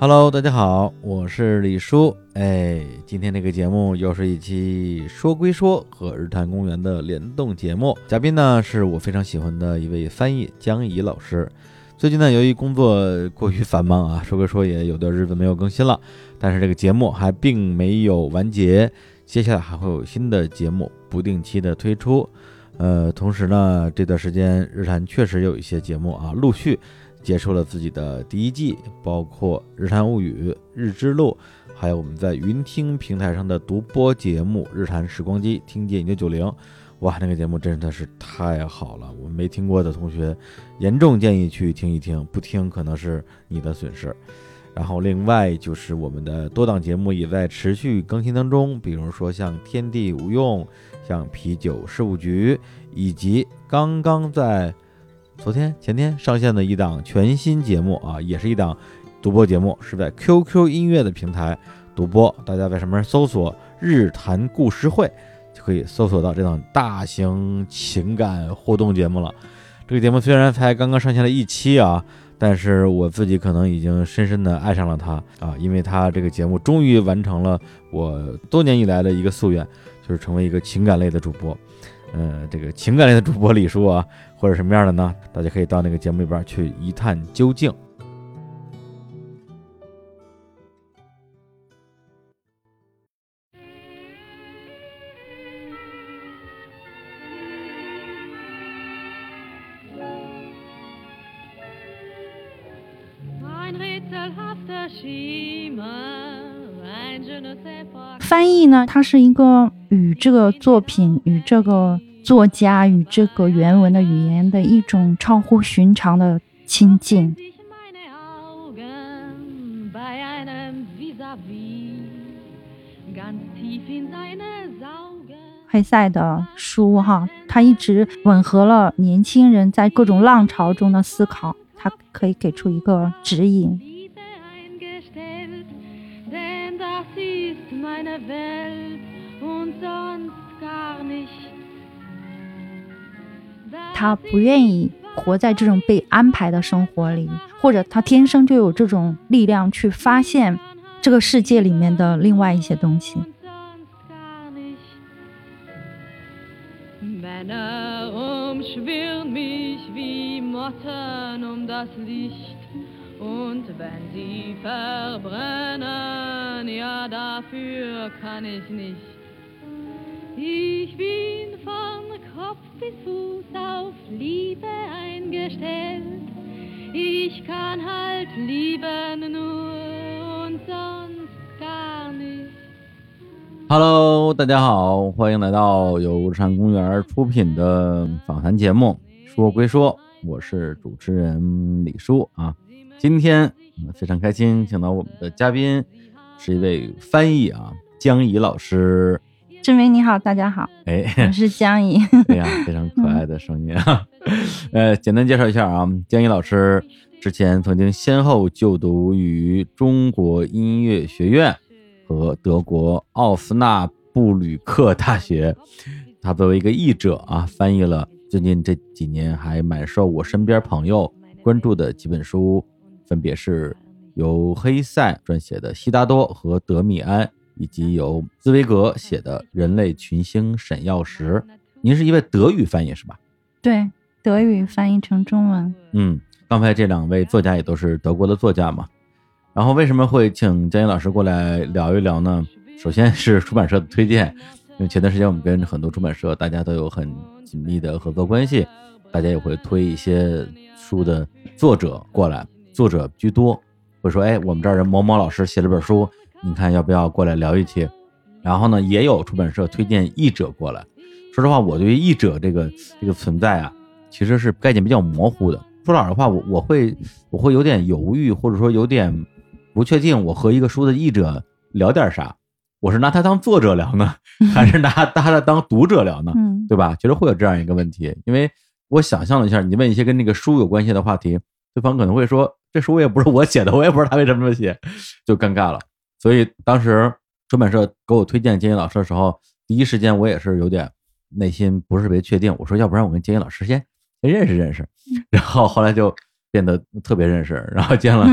Hello， 大家好，我是李叔。今天这个节目又是一期说归说和日坛公园的联动节目，嘉宾呢是我非常喜欢的一位翻译姜怡老师。最近呢，由于工作过于繁忙啊，说归说也有的日子没有更新了，但是这个节目还并没有完结，接下来还会有新的节目不定期的推出。同时呢，这段时间日坛确实有一些节目啊，陆续结束了自己的第一季，包括《日坛物语》《日之路》，还有我们在云听平台上的独播节目《日坛时光机》，听见1990，哇，那个节目真的是太好了！我们没听过的同学，严重建议去听一听，不听可能是你的损失。然后另外就是我们的多档节目也在持续更新当中，比如说像《天地无用》、像《啤酒事务局》，以及刚刚在昨天前天上线的一档全新节目啊，也是一档独播节目，是在 QQ 音乐的平台独播，大家在上面搜索日坛故事会就可以搜索到这档大型情感互动节目了。这个节目虽然才刚刚上线了一期啊，但是我自己可能已经深深的爱上了它啊，因为它这个节目终于完成了我多年以来的一个夙愿，就是成为一个情感类的主播。这个情感类的主播李叔啊，或者什么样的呢？大家可以到那个节目里边去一探究竟。翻译呢，它是一个与这个作品、与这个作家、与这个原文的语言的一种超乎寻常的亲近。黑塞的书哈，它一直吻合了年轻人在各种浪潮中的思考，它可以给出一个指引。他不愿意活在这种被安排的生活里，或者他天生就有这种力量去发现这个世界里面的另外一些东西。Hello， 大家好，欢迎来到由日坛公园出品的访谈节目说归说，我是主持人李叔啊。今天非常开心请到我们的嘉宾是一位翻译啊，姜怡老师。志明你好，大家好，我是姜怡。对呀，非常可爱的声音啊。简单介绍一下啊，姜怡老师之前曾经先后就读于中国音乐学院和德国奥斯纳布吕克大学。他作为一个译者啊，翻译了最近这几年还蛮受我身边朋友关注的几本书，分别是由黑塞撰写的《悉达多》和《德米安》，以及由茨威格写的《人类群星闪耀时》。您是一位德语翻译是吧？对，德语翻译成中文。刚才这两位作家也都是德国的作家嘛。然后为什么会请姜怡老师过来聊一聊呢？首先是出版社的推荐，因为前段时间我们跟很多出版社大家都有很紧密的合作关系，大家也会推一些书的作者过来，作者居多，会说我们这儿人某某老师写了本书，你看要不要过来聊一期。然后呢，也有出版社推荐译者过来。说实话，我对于译者这个存在啊，其实是概念比较模糊的。说老实话，我会有点犹豫，或者说有点不确定，我和一个书的译者聊点啥？我是拿他当作者聊呢，还是拿他当读者聊呢？对吧？其实会有这样一个问题，因为我想象了一下，你问一些跟那个书有关系的话题，对方可能会说这书也不是我写的，我也不知道他为什么写，就尴尬了。所以当时出版社给我推荐姜怡老师的时候，第一时间我也是有点内心不是特别确定，我说要不然我跟姜怡老师先认识认识。然后后来就变得特别认识，然后见了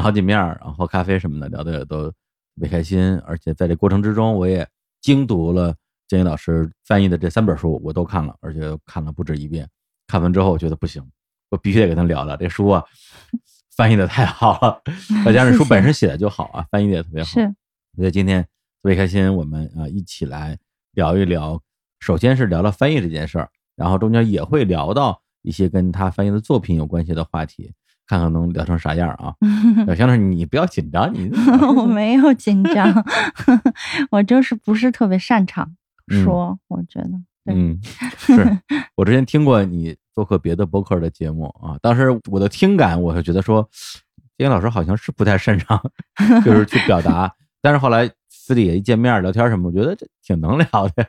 好几面，然后咖啡什么的聊的都特别开心。而且在这过程之中，我也精读了建一老师翻译的这3本书，我都看了，而且看了不止一遍。看完之后我觉得不行，我必须得跟他聊聊这书啊，翻译的太好了，再加上书本身写的就好啊，翻译的也特别好。是，所以今天特别开心，我们啊一起来聊一聊，首先是聊聊翻译这件事儿，然后中间也会聊到一些跟他翻译的作品有关系的话题，看看能聊成啥样啊。小香香你不要紧张，你我没有紧张我就是不是特别擅长说、我觉得对是我之前听过你做客别的播客的节目啊，当时我的听感我就觉得说建一老师好像是不太擅长就是去表达但是后来私底下一见面聊天什么，我觉得这挺能聊的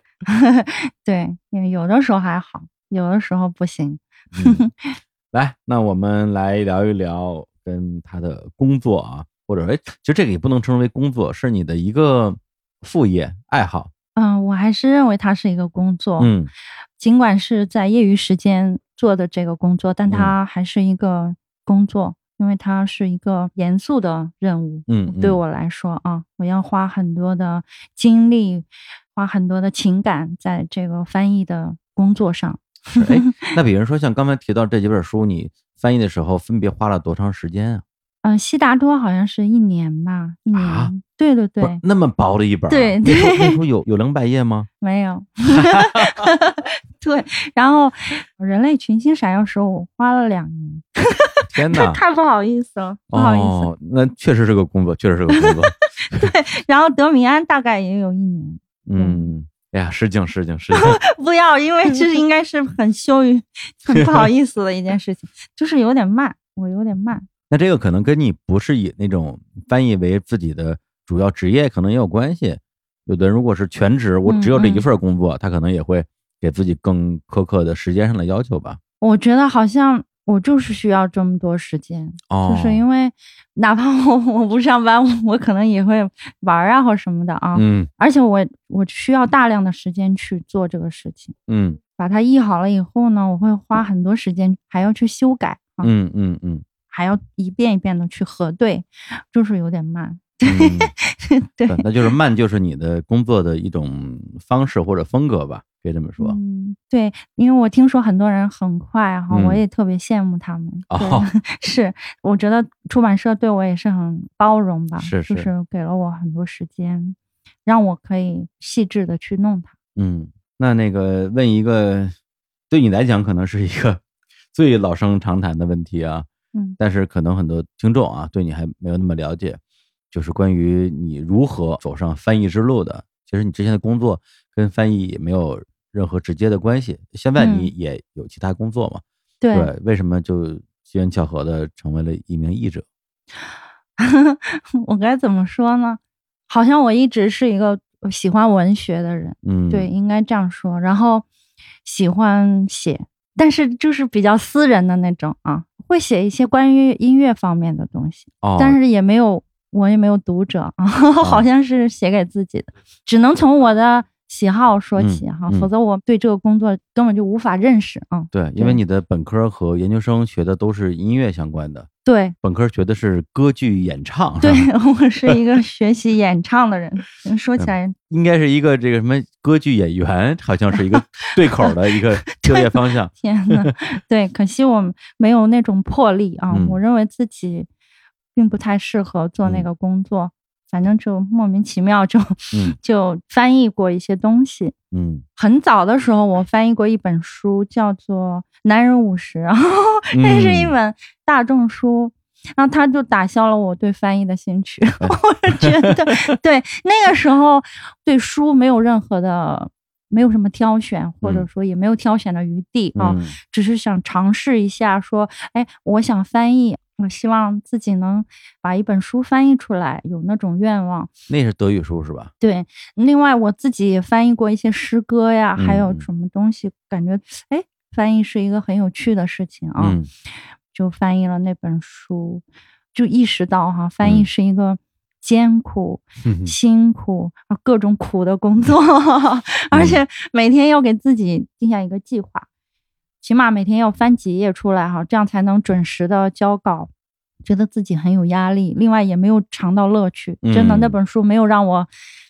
对，有的时候还好，有的时候不行来，那我们来聊一聊跟他的工作啊，或者其实这个也不能称为工作，是你的一个副业爱好。我还是认为它是一个工作，尽管是在业余时间做的这个工作，但它还是一个工作，因为它是一个严肃的任务。对我来说啊，我要花很多的精力，花很多的情感在这个翻译的工作上。是，那比如说像刚才提到这几本书，你翻译的时候分别花了多长时间啊？悉达多好像是1年吧，1年。啊、对对对，那么薄的一本、啊，对对，那书有200页吗？没有。对，然后《人类群星闪耀时》我花了2年。天哪！太不好意思了，不好意思。哦，那确实是个工作，确实是个工作。对，然后德米安大概也有1年。哎呀，失敬失敬失敬！不要，因为这是应该是很羞于、很不好意思的一件事情，就是有点慢，我有点慢。那这个可能跟你不是以那种翻译为自己的主要职业，可能也有关系。有的人如果是全职，我只有这一份工作，他可能也会给自己更苛刻的时间上的要求吧。我觉得好像我就是需要这么多时间，就是因为哪怕我不上班，我可能也会玩啊或什么的啊。而且我需要大量的时间去做这个事情。把它译好了以后呢，我会花很多时间，还要去修改啊。还要一遍一遍的去核对，就是有点慢。对、对，那就是慢，就是你的工作的一种方式或者风格吧。可以这么说，对，因为我听说很多人很快哈，我也特别羡慕他们。是，我觉得出版社对我也是很包容吧，是就是给了我很多时间，让我可以细致的去弄它。那个问一个对你来讲可能是一个最老生常谈的问题啊，但是可能很多听众啊对你还没有那么了解，就是关于你如何走上翻译之路的。其实你之前的工作跟翻译也没有任何直接的关系，现在你也有其他工作嘛？对，为什么就机缘巧合的成为了一名译者？我该怎么说呢？好像我一直是一个喜欢文学的人，对，应该这样说。然后喜欢写，但是就是比较私人的那种啊，会写一些关于音乐方面的东西，但是也没有，我也没有读者啊，好像是写给自己的，只能从我的喜好说起哈，否则我对这个工作根本就无法认识啊。对，因为你的本科和研究生学的都是音乐相关的。对，本科学的是歌剧演唱。对，我是一个学习演唱的人。说起来应该是一个这个什么歌剧演员，好像是一个对口的一个就业方向。天哪，对，可惜我没有那种魄力啊，我认为自己并不太适合做那个工作。反正就莫名其妙就翻译过一些东西。很早的时候我翻译过一本书叫做《男人50》，然后那是一本大众书，然后他就打消了我对翻译的兴趣。我觉得对，那个时候对书没有任何的，没有什么挑选，或者说也没有挑选的余地啊，只是想尝试一下说，我想翻译。我希望自己能把一本书翻译出来，有那种愿望。那是德语书是吧？对。另外我自己也翻译过一些诗歌呀，还有什么东西，感觉翻译是一个很有趣的事情啊。就翻译了那本书，就意识到哈，翻译是一个艰苦、辛苦、各种苦的工作，而且每天要给自己定下一个计划。起码每天要翻几页出来哈，这样才能准时的交稿。觉得自己很有压力，另外也没有尝到乐趣，真的那本书没有让我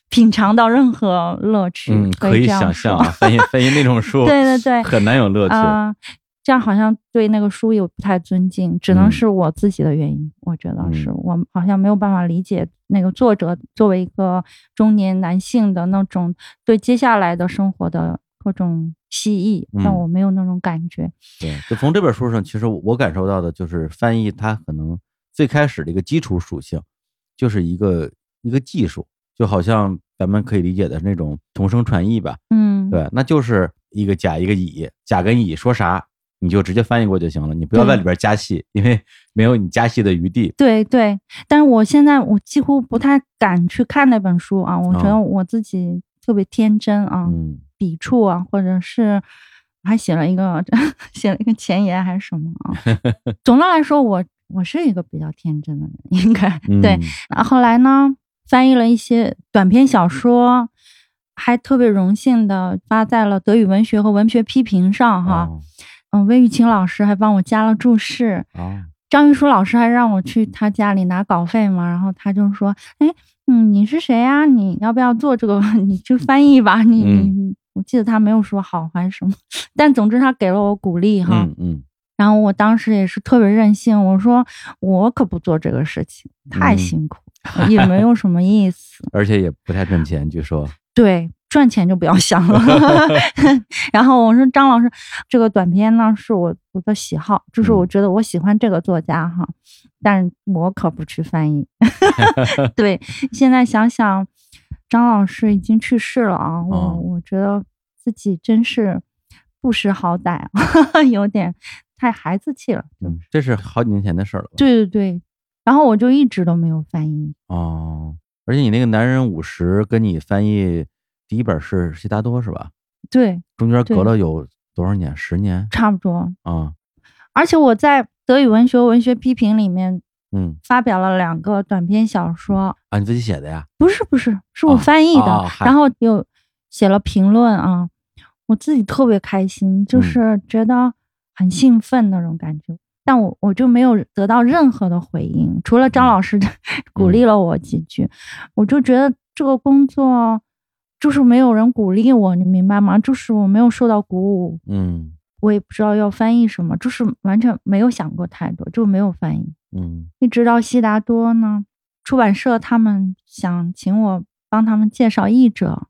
品尝到任何乐趣，可以想象啊，翻译那种书，对对对，很难有乐趣啊。这样好像对那个书也不太尊敬，只能是我自己的原因，我觉得是我好像没有办法理解那个作者作为一个中年男性的那种对接下来的生活的各种希冀，但我没有那种感觉。对，就从这本书上，其实我感受到的就是翻译它可能最开始的一个基础属性，就是一个技术，就好像咱们可以理解的那种同声传译吧，对，那就是一个甲一个乙，甲跟乙说啥，你就直接翻译过就行了，你不要在里边加戏，因为没有你加戏的余地。对对，但是我现在我几乎不太敢去看那本书啊，我觉得我自己特别天真啊，笔触啊，或者是还写了一个前言还是什么啊。总的来说，我是一个比较天真的人，应该对。后来呢，翻译了一些短篇小说，还特别荣幸的发在了德语文学和文学批评上哈。魏玉琴老师还帮我加了注释，张玉书老师还让我去他家里拿稿费嘛，然后他就说：“哎，你是谁啊？你要不要做这个？你就翻译吧。你，我记得他没有说好还是什么，但总之他给了我鼓励哈。然后我当时也是特别任性，我说我可不做这个事情，太辛苦，也没有什么意思，而且也不太挣钱，据说。对。”赚钱就不要想了然后我说张老师，这个短篇呢是我的喜好，就是我觉得我喜欢这个作家哈，但我可不去翻译对，现在想想张老师已经去世了啊，我觉得自己真是不识好歹有点太孩子气了，这是好几年前的事了吧。对对对，然后我就一直都没有翻译而且你那个男人50跟你翻译第一本是悉达多是吧？对，中间隔了有多少年？10年，差不多啊。而且我在德语文学文学批评里面，发表了2个短篇小说啊。你自己写的呀？不是，是我翻译的。然后又写了评论啊，我自己特别开心，就是觉得很兴奋那种感觉。但我就没有得到任何的回应，除了张老师鼓励了我几句，我就觉得这个工作。就是没有人鼓励我，你明白吗？就是我没有受到鼓舞，我也不知道要翻译什么，就是完全没有想过太多，就没有翻译，一直到悉达多呢，出版社他们想请我帮他们介绍译者，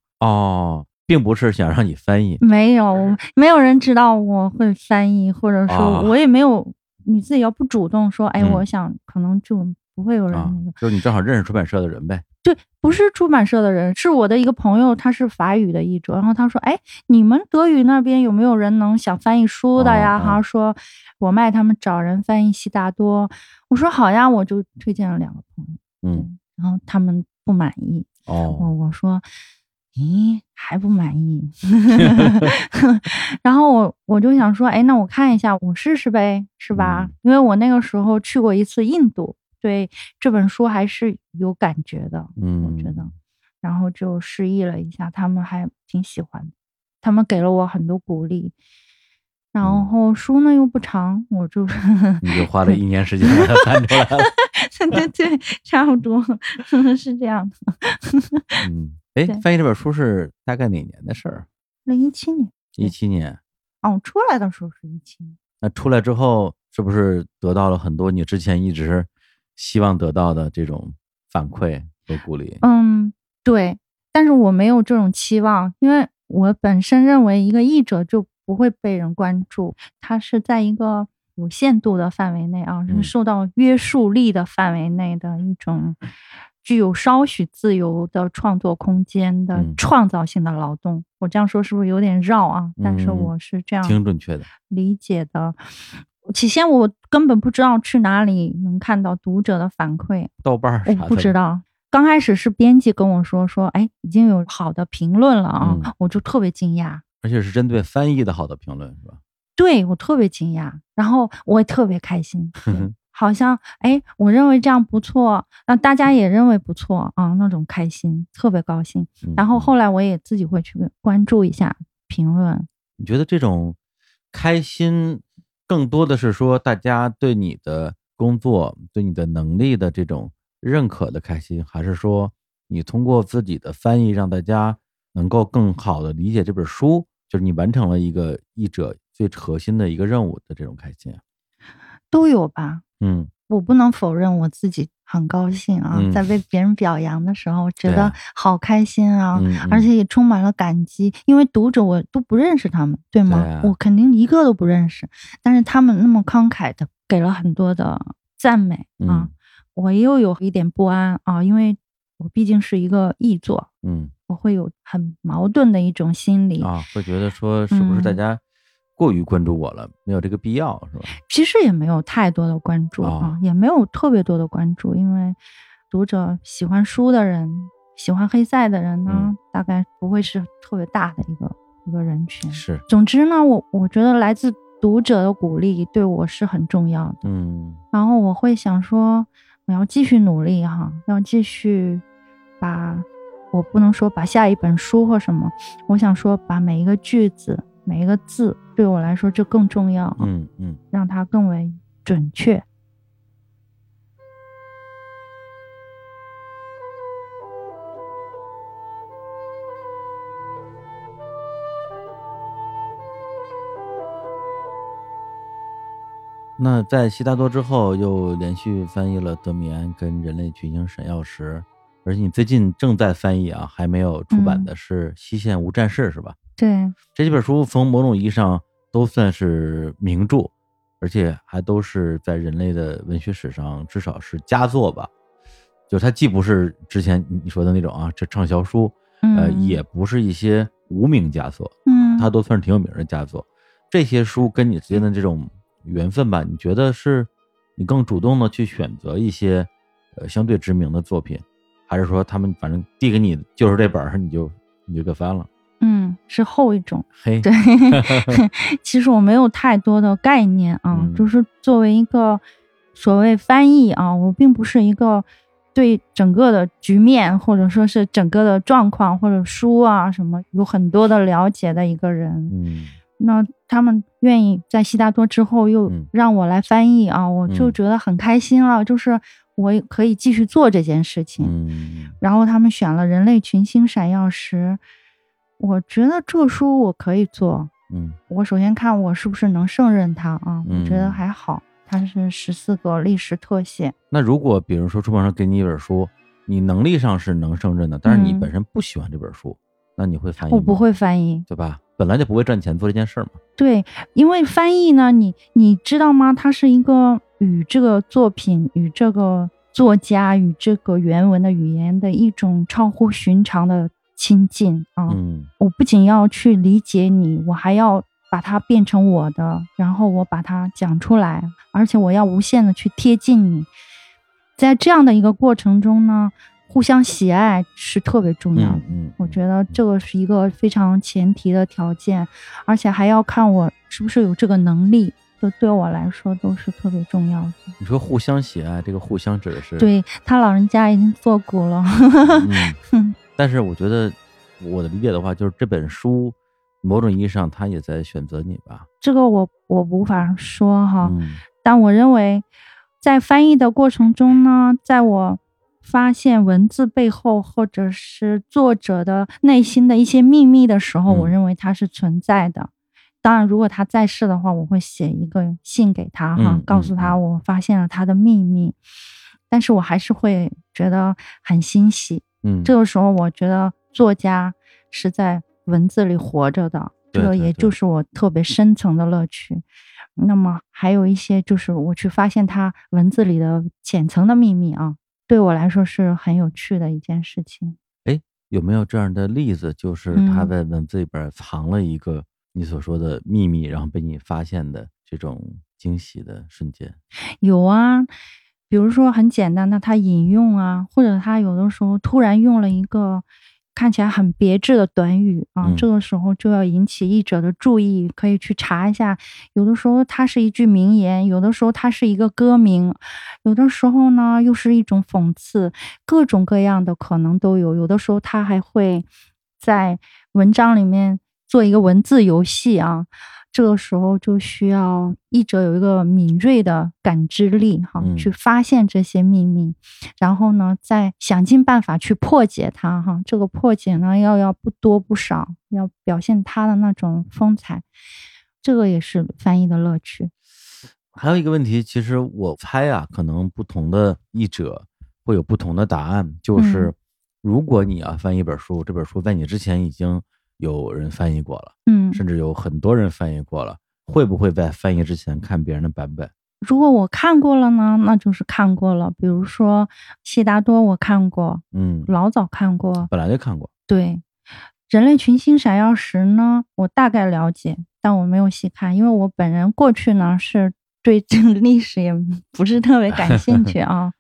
并不是想让你翻译，没有人知道我会翻译，或者说我也没有，你自己要不主动说，我想可能就不会有人那个，就是你正好认识出版社的人呗。对，不是出版社的人，是我的一个朋友，他是法语的译者，然后他说：“哎，你们德语那边有没有人能想翻译书的呀？”他说：“我卖他们找人翻译悉达多。”我说：“好呀。”我就推荐了2个朋友，然后他们不满意。我说：“咦，还不满意？”然后我就想说：“哎，那我看一下，我试试呗，是吧？”因为我那个时候去过一次印度。对这本书还是有感觉的，我觉得，然后就示意了一下，他们还挺喜欢的，他们给了我很多鼓励。然后书呢又不长，我就你就花了1年时间把它翻出来了，对对，差不多是这样的。翻译这本书是大概哪年的事儿？2017年。17年。我出来的时候是17年。那出来之后是不是得到了很多你之前一直？希望得到的这种反馈和鼓励，对，但是我没有这种期望，因为我本身认为一个译者就不会被人关注，他是在一个有限度的范围内啊，是受到约束力的范围内的一种具有稍许自由的创作空间的创造性的劳动。我这样说是不是有点绕啊？但是我是这样挺准确的理解的。起先我根本不知道去哪里能看到读者的反馈，豆瓣啥的我不知道。刚开始是编辑跟我说，哎，已经有好的评论了啊，我就特别惊讶。而且是针对翻译的好的评论是吧？对，我特别惊讶，然后我也特别开心，好像哎，我认为这样不错，那大家也认为不错啊，那种开心，特别高兴。然后后来我也自己会去关注一下评论。你觉得这种？开心更多的是说大家对你的工作对你的能力的这种认可的开心，还是说你通过自己的翻译让大家能够更好的理解这本书，就是你完成了一个译者最核心的一个任务的这种开心？都有吧。嗯，我不能否认我自己很高兴啊，在被别人表扬的时候觉得好开心啊，而且也充满了感激，因为读者我都不认识他们，对吗？对、啊、我肯定一个都不认识，但是他们那么慷慨的给了很多的赞美啊，我又有一点不安啊，因为我毕竟是一个译作，我会有很矛盾的一种心理啊，会觉得说是不是大家过于关注我了，没有这个必要，是吧？其实也没有太多的关注啊，也没有特别多的关注，因为读者喜欢书的人，喜欢黑塞的人呢，大概不会是特别大的一个人群。是，总之呢，我觉得来自读者的鼓励对我是很重要的。然后我会想说，我要继续努力哈，要继续把，我不能说把下一本书或什么，我想说把每一个句子。每一个字对我来说就更重要，让它更为准确。那在悉达多之后又连续翻译了德米安跟人类群星闪耀时，而且你最近正在翻译啊，还没有出版的是西线无战事，是吧？对，这几本书从某种意义上都算是名著，而且还都是在人类的文学史上至少是佳作吧。就它既不是之前你说的那种啊，这畅销书，也不是一些无名佳作，它都算是挺有名的佳作。这些书跟你之间的这种缘分吧，你觉得是你更主动的去选择一些相对知名的作品，还是说他们反正递给你就是这本，你就给翻了？是后一种。对，其实我没有太多的概念啊，就是作为一个所谓翻译啊，我并不是一个对整个的局面或者说是整个的状况或者书啊什么有很多的了解的一个人。那他们愿意在悉达多之后又让我来翻译啊，我就觉得很开心了，就是我可以继续做这件事情。然后他们选了《人类群星闪耀时》，我觉得这书我可以做，我首先看我是不是能胜任它啊，我觉得还好，它是14个历史特写。那如果比如说出版社给你一本书，你能力上是能胜任的，但是你本身不喜欢这本书，那你会翻译吗？我不会翻译，对吧？本来就不会赚钱做这件事嘛。对，因为翻译呢，你知道吗？它是一个与这个作品、与这个作家、与这个原文的语言的一种超乎寻常的亲近啊，我不仅要去理解你，我还要把它变成我的，然后我把它讲出来，而且我要无限的去贴近你。在这样的一个过程中呢，互相喜爱是特别重要的，我觉得这个是一个非常前提的条件，而且还要看我是不是有这个能力，就对我来说都是特别重要的。你说互相喜爱，这个互相指的是？对，他老人家已经作古了。但是我觉得我的理解的话，就是这本书某种意义上它也在选择你吧。这个我无法说哈，但我认为在翻译的过程中呢，在我发现文字背后或者是作者的内心的一些秘密的时候，我认为它是存在的。当然如果他在世的话，我会写一个信给他哈，告诉他我发现了他的秘密，但是我还是会觉得很欣喜。这个时候我觉得作家是在文字里活着的，这个也就是我特别深层的乐趣。那么还有一些就是我去发现他文字里的浅层的秘密啊，对我来说是很有趣的一件事情。有没有这样的例子，就是他在文字里边藏了一个你所说的秘密，然后被你发现的这种惊喜的瞬间？有啊，比如说很简单的他引用啊，或者他有的时候突然用了一个看起来很别致的短语啊，这个时候就要引起译者的注意，可以去查一下。有的时候它是一句名言，有的时候它是一个歌名，有的时候呢又是一种讽刺，各种各样的可能都有。有的时候他还会在文章里面做一个文字游戏啊，这个时候就需要译者有一个敏锐的感知力哈，去发现这些秘密，然后呢再想尽办法去破解它哈。这个破解呢要不多不少，要表现它的那种风采，这个也是翻译的乐趣。还有一个问题，其实我猜啊，可能不同的译者会有不同的答案，就是如果你啊翻译一本书，这本书在你之前已经有人翻译过了，甚至有很多人翻译过了，会不会在翻译之前看别人的版本？如果我看过了呢，那就是看过了。比如说悉达多我看过，老早看过，本来就看过。对，人类群星闪耀时呢，我大概了解，但我没有细看，因为我本人过去呢是对这个历史也不是特别感兴趣啊。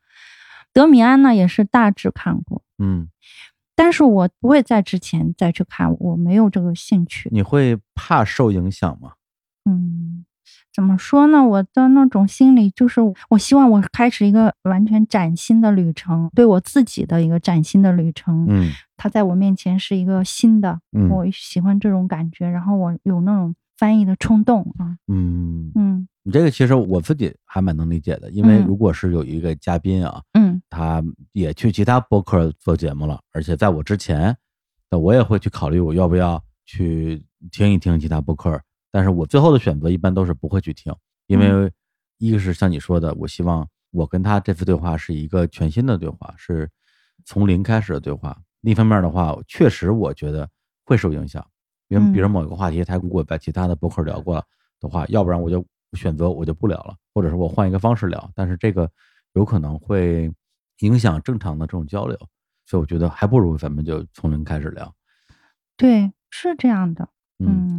德米安呢也是大致看过，但是我不会在之前再去看，我没有这个兴趣。你会怕受影响吗？怎么说呢，我的那种心理就是我希望我开始一个完全崭新的旅程，对我自己的一个崭新的旅程，它在我面前是一个新的，我喜欢这种感觉，然后我有那种翻译的冲动啊。你这个其实我自己还蛮能理解的，因为如果是有一个嘉宾啊，他也去其他播客做节目了，而且在我之前，那我也会去考虑我要不要去听一听其他播客，但是我最后的选择一般都是不会去听，因为一个是像你说的，我希望我跟他这次对话是一个全新的对话，是从零开始的对话。另一方面的话，确实我觉得会受影响，因为比如某一个话题，他如果把其他的播客聊过的话，要不然我就选择我就不聊了，或者是我换一个方式聊，但是这个有可能会影响正常的这种交流，所以我觉得还不如咱们就从零开始聊。对，是这样的。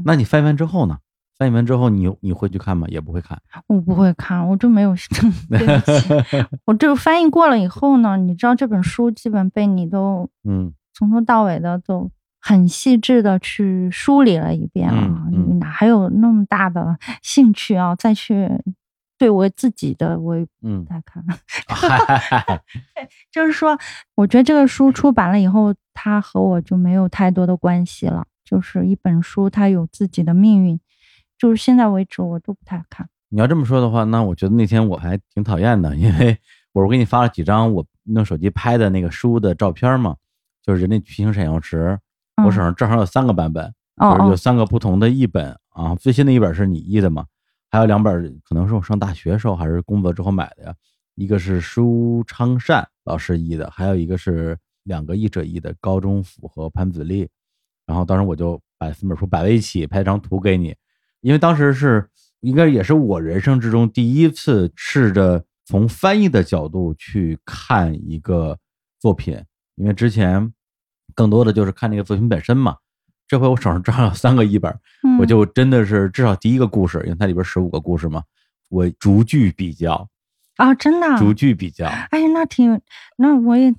那你翻译完之后呢？翻译完之后你会去看吗？也不会看。我不会看，我就没有对不起我这翻译过了以后呢，你知道这本书基本被你都从头到尾的都很细致的去梳理了一遍啊，你哪还有那么大的兴趣啊再去对我自己的我再看就是说我觉得这个书出版了以后，它和我就没有太多的关系了，就是一本书它有自己的命运，就是现在为止我都不太看。你要这么说的话，那我觉得那天我还挺讨厌的，因为我给你发了几张我用手机拍的那个书的照片嘛，就是人类群星闪耀时，我手上正好有3个版本，就是有3个不同的译本啊。最新的一本是你译的嘛，还有2本可能是我上大学时候还是工作之后买的呀。一个是舒昌善老师译的，还有一个是2个译者译的，高中府和潘子立。然后当时我就把3本书摆在一起，拍张图给你，因为当时是应该也是我人生之中第一次试着从翻译的角度去看一个作品，因为之前更多的就是看那个作品本身嘛，这回我手上正好有3个译本，我就真的是至少第一个故事，因为它里边15个故事嘛，我逐句比较啊，真的逐句比较，哎，那我也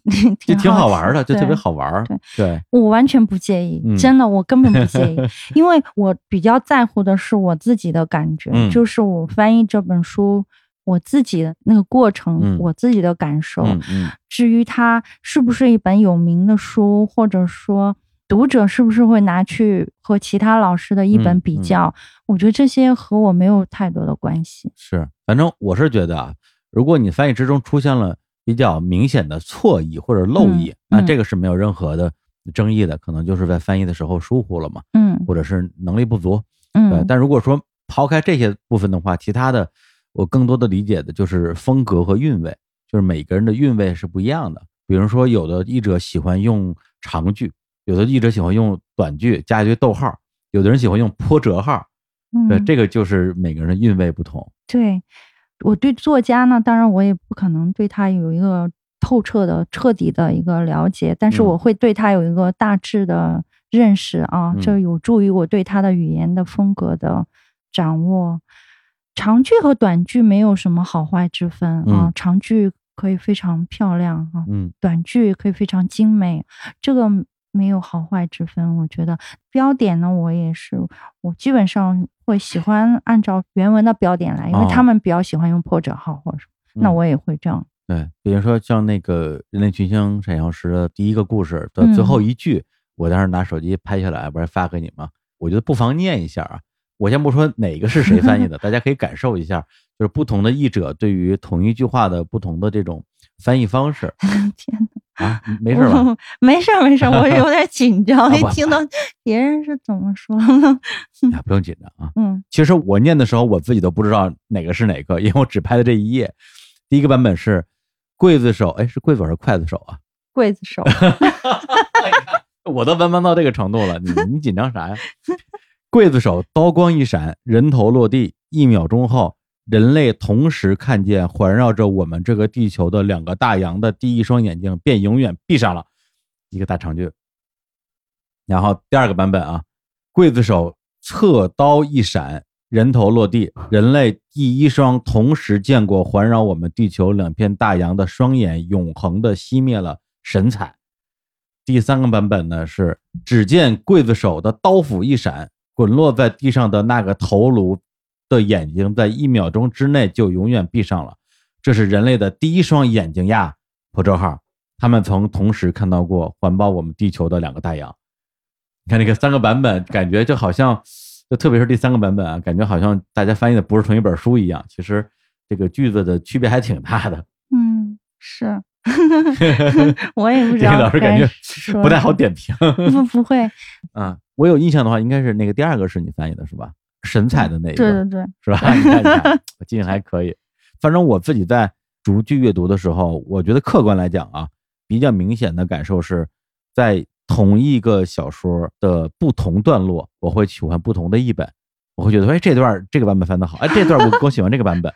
挺好玩的，就特别好玩。对，我完全不介意，真的，我根本不介意，因为我比较在乎的是我自己的感觉，就是我翻译这本书。我自己的那个过程，我自己的感受，至于它是不是一本有名的书，或者说读者是不是会拿去和其他老师的一本比较，我觉得这些和我没有太多的关系。是，反正我是觉得啊，如果你翻译之中出现了比较明显的错译或者漏译，那这个是没有任何的争议的，可能就是在翻译的时候疏忽了嘛，或者是能力不足，对。但如果说抛开这些部分的话，其他的。我更多的理解的就是风格和韵味，就是每个人的韵味是不一样的。比如说，有的译者喜欢用长句，有的译者喜欢用短句加一堆逗号，有的人喜欢用波折号。对，这个就是每个人的韵味不同。对，我对作家呢，当然我也不可能对他有一个透彻的、彻底的一个了解，但是我会对他有一个大致的认识啊，这有助于我对他的语言的风格的掌握。长句和短句没有什么好坏之分啊，长句可以非常漂亮啊，短句可以非常精美，这个没有好坏之分。我觉得标点呢，我基本上会喜欢按照原文的标点来，因为他们比较喜欢用破折号或者什么，那我也会这样。对，比如说像那个《人类群星闪耀时》的第1个故事的最后一句，我当时拿手机拍下来，不是发给你吗？我觉得不妨念一下啊。我先不说哪个是谁翻译的，大家可以感受一下，就是不同的译者对于同一句话的不同的这种翻译方式。天哪！啊，没事吧？没事，我有点紧张，一听到别人是怎么说呢？啊，不用紧张啊。嗯，其实我念的时候我自己都不知道哪个是哪个，因为我只拍了这一页。第一个版本是刽子手，哎，是刽子手还是刽子手啊？刽子手。我都文盲到这个程度了，你紧张啥呀？刽子手刀光一闪，人头落地，一秒钟后。人类同时看见环绕着我们这个地球的两个大洋的第一双眼睛便永远闭上了，一个大长句。然后第二个版本啊，刽子手侧刀一闪，人头落地，人类第一双同时见过环绕我们地球两片大洋的双眼永恒的熄灭了神采。第三个版本呢是只见刽子手的刀斧一闪，滚落在地上的那个头颅的眼睛在一秒钟之内就永远闭上了，这是人类的第一双眼睛呀，破折号，他们曾同时看到过环抱我们地球的两个大洋。你看这个三个版本，感觉就好像，就特别是第三个版本啊，感觉好像大家翻译的不是同一本书一样，其实这个句子的区别还挺大的。嗯，是。我也不知道，这个老师感觉不太好点评。不会。嗯，我有印象的话，应该是那个第二个是你翻译的是吧？神采的那一个，对，是吧？你看，我记性还可以。反正我自己在逐句阅读的时候，我觉得客观来讲啊，比较明显的感受是，在同一个小说的不同段落，我会喜欢不同的译本。我会觉得，哎，这个版本翻得好，哎，这段我更喜欢这个版本。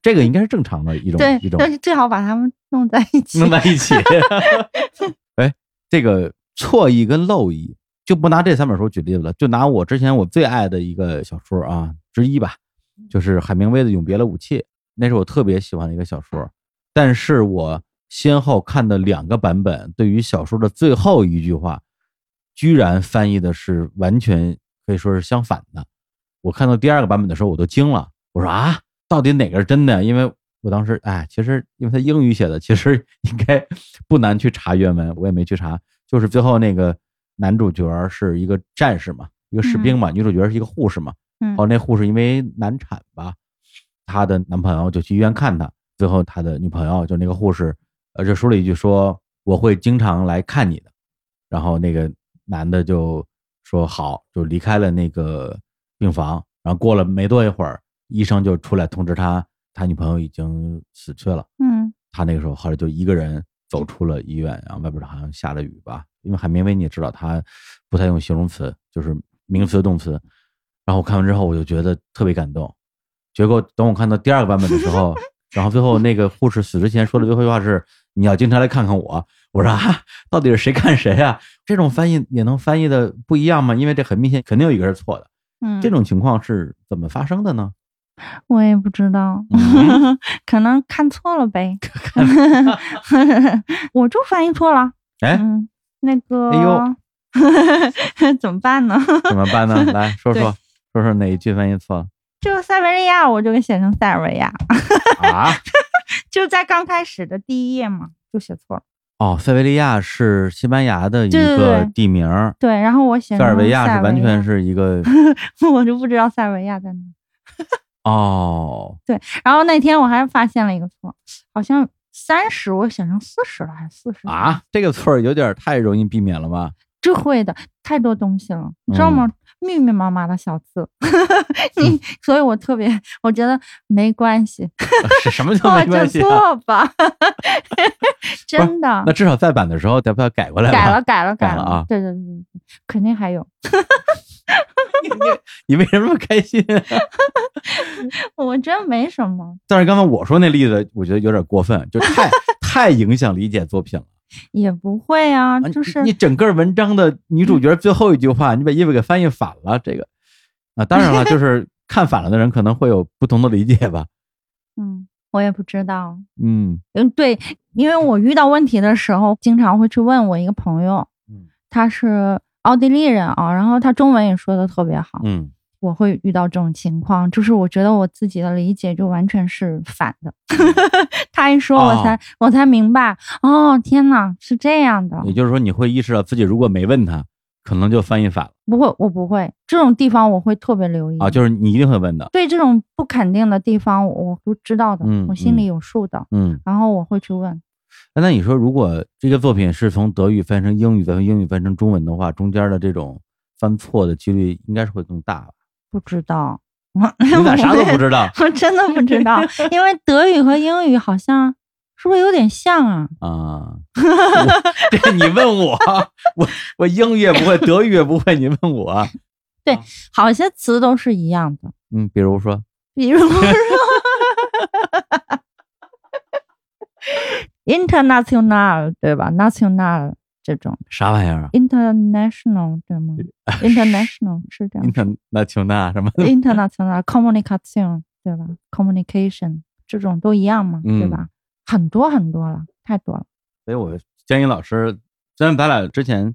这个应该是正常的一种，但是最好把它们弄在一起。哎，这个错译跟漏译。就不拿这三本书举例子了，就拿我之前我最爱的一个小说啊之一吧，就是海明威的《永别了武器》，那是我特别喜欢的一个小说，但是我先后看的两个版本，对于小说的最后一句话，居然翻译的是完全可以说是相反的。我看到第二个版本的时候，我都惊了，我说啊，到底哪个是真的？因为我当时其实因为他英语写的，其实应该不难去查原文，我也没去查，就是最后那个。男主角是一个战士嘛，一个士兵嘛，女主角是一个护士嘛。然后那护士因为难产吧，她的男朋友就去医院看她，最后她的女朋友就那个护士，就说了一句说我会经常来看你的。然后那个男的就说好，就离开了那个病房。然后过了没多一会儿，医生就出来通知他，他女朋友已经死去了。他那个时候后来就一个人走出了医院，然后外边好像下了雨吧。因为海明威你也知道他不太用形容词，就是名词动词。然后我看完之后我就觉得特别感动，结果等我看到第二个版本的时候，然后最后那个护士死之前说的最后一句话是你要经常来看看我。我说啊，到底是谁看谁啊？这种翻译也能翻译的不一样吗？因为这很明显肯定有一个是错的。这种情况是怎么发生的呢？我也不知道，可能看错了呗。我就翻译错了。那个，怎么办呢？来说说哪一句翻译错了？就塞维利亚，我就给写成塞尔维亚。啊，就在刚开始的第一页嘛，就写错了。哦，塞维利亚是西班牙的一个地名。对，然后我写成塞尔维亚是完全是一个，我就不知道塞尔维亚在哪。哦，对，然后那天我还发现了一个错，好像。30我写成40了，还是40啊？这个错有点太容易避免了吧？这会的太多东西了，你知道吗？密密麻麻的小字，所以我觉得没关系。是什么叫没关系、啊？错吧，真的。那至少再版的时候，得不要改过来吧？改了啊！对，肯定还有。你为什么开心、啊？我真没什么。但是刚才我说那例子，我觉得有点过分，就太影响理解作品了。也不会啊，就是你整个文章的女主角最后一句话，你把衣服给翻译反了，这个啊，当然了，就是看反了的人可能会有不同的理解吧。我也不知道。对，因为我遇到问题的时候，经常会去问我一个朋友，他是。奥地利人啊，然后他中文也说的特别好。我会遇到这种情况，就是我觉得我自己的理解就完全是反的。他一说我才明白，哦，天哪，是这样的。也就是说，你会意识到自己如果没问他，可能就翻译反了。不会，我不会，这种地方我会特别留意啊，就是你一定会问的。对这种不肯定的地方，我都知道的，我心里有数的，然后我会去问。那你说，如果这个作品是从德语翻成英语，再从英语翻成中文的话，中间的这种翻错的几率应该是会更大吧？不知道，你咋啥都不知道？我真的不知道，因为德语和英语好像。是不是有点像啊？啊，这你问我，我英语也不会，德语也不会，你问我，对，好些词都是一样的。嗯，比如说，international 对吧 ？national 这种啥玩意儿啊 ？international 对吗 ？international 是这样 ？international 什么 ？international communication 对吧 ？communication 这种都一样嘛？对吧？很多很多了，太多了。所以我建议老师，虽然咱俩之前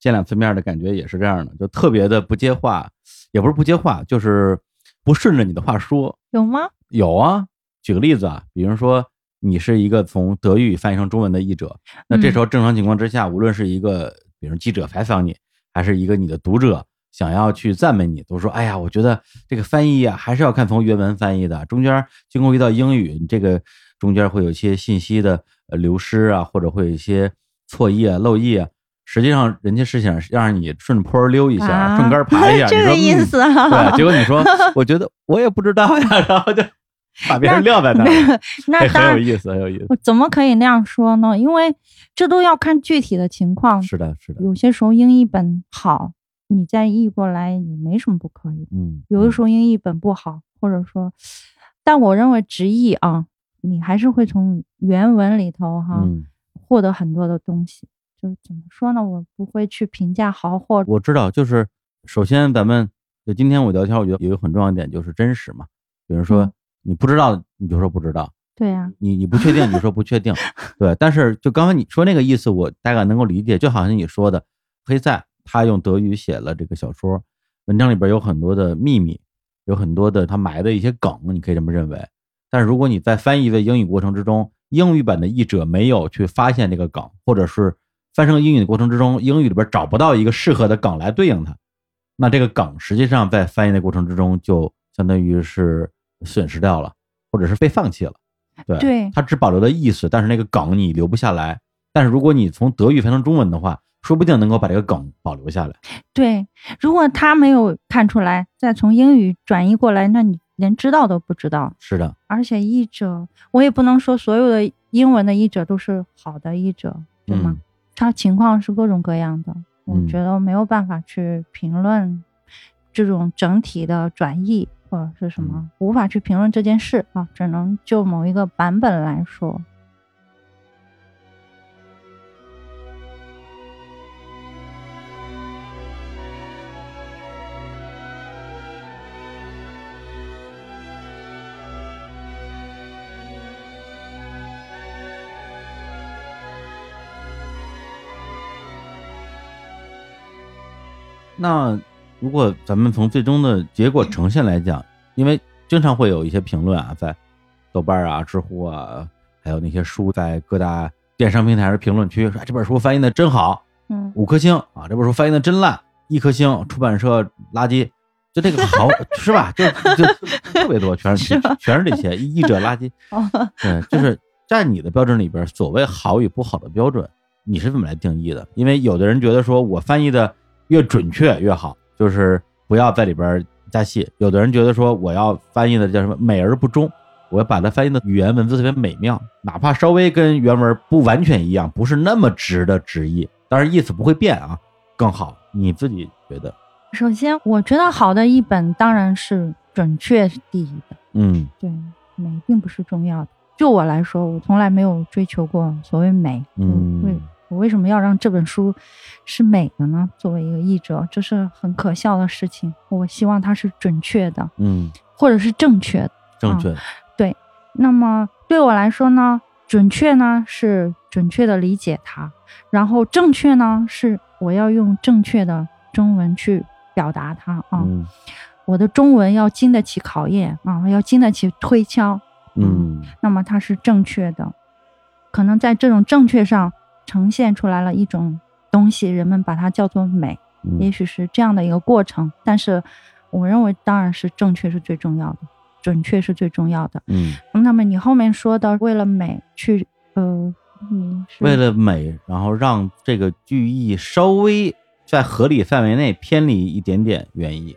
见两次面的感觉也是这样的，就特别的不接话，也不是不接话，就是不顺着你的话说。有吗？有啊，举个例子啊，比如说你是一个从德语翻译成中文的译者，那这时候正常情况之下，无论是一个比如记者采访你，还是一个你的读者想要去赞美你，都说哎呀，我觉得这个翻译啊，还是要看从原文翻译的，中间经过一道英语，你这个中间会有一些信息的流失啊，或者会有一些错译啊、漏译啊。实际上，人家是想让你顺坡溜一下，顺杆爬一下，这个意思啊。对，结果你说，我觉得我也不知道呀，然后就把别人撂在那儿，那很有意思，很有意思。我怎么可以那样说呢？因为这都要看具体的情况。是的，是的。有些时候英译本好，你再译过来也没什么不可以。有的时候英译本不好，或者说，但我认为直译啊。你还是会从原文里头获得很多的东西，就是怎么说呢？我不会去评价好或我知道，就是首先咱们就今天我聊天，我觉得有一个很重要的点就是真实嘛。比如说你不知道，你就说不知道。对呀，你不确定，你说不确定。对，但是就刚才你说那个意思，我大概能够理解。就好像你说的，黑塞他用德语写了这个小说，文章里边有很多的秘密，有很多的他埋的一些梗，你可以这么认为。但是如果你在翻译的英语过程之中，英语版的译者没有去发现这个梗，或者是翻成英语的过程之中，英语里边找不到一个适合的梗来对应它，那这个梗实际上在翻译的过程之中就相当于是损失掉了，或者是被放弃了。对，它只保留了意思，但是那个梗你留不下来。但是如果你从德语翻成中文的话，说不定能够把这个梗保留下来。对，如果他没有看出来，再从英语转译过来，那你连知道都不知道。是的，而且译者，我也不能说所有的英文的译者都是好的译者，对吗？他情况是各种各样的，我觉得没有办法去评论这种整体的转译或者是什么，无法去评论这件事啊，只能就某一个版本来说。那如果咱们从最终的结果呈现来讲，因为经常会有一些评论啊，在豆瓣啊、知乎啊，还有那些书在各大电商平台的评论区说，这本书翻译的真好，5颗星啊，这本书翻译的真烂，1颗星，出版社垃圾，就这个好是吧？就特别多，全是这些译者垃圾。对，就是在你的标准里边，所谓好与不好的标准，你是怎么来定义的？因为有的人觉得说我翻译的越准确越好，就是不要在里边加戏。有的人觉得说我要翻译的叫什么美而不忠，我要把它翻译的语言文字特别美妙，哪怕稍微跟原文不完全一样，不是那么直的直译，当然意思不会变啊，更好。你自己觉得？首先我觉得好的译本当然是准确是第一的，对，美并不是重要的。就我来说，我从来没有追求过所谓美，对，我为什么要让这本书是美的呢？作为一个译者，这是很可笑的事情。我希望它是准确的，或者是正确的，正确的。对，那么对我来说呢，准确呢是准确的理解它，然后正确呢是我要用正确的中文去表达它啊。我的中文要经得起考验啊，要经得起推敲。那么它是正确的，可能在这种正确上呈现出来了一种东西，人们把它叫做美，也许是这样的一个过程。但是我认为当然是正确是最重要的，准确是最重要的。那么你后面说到为了美去为了美，然后让这个句意稍微在合理范围内偏离一点点原意，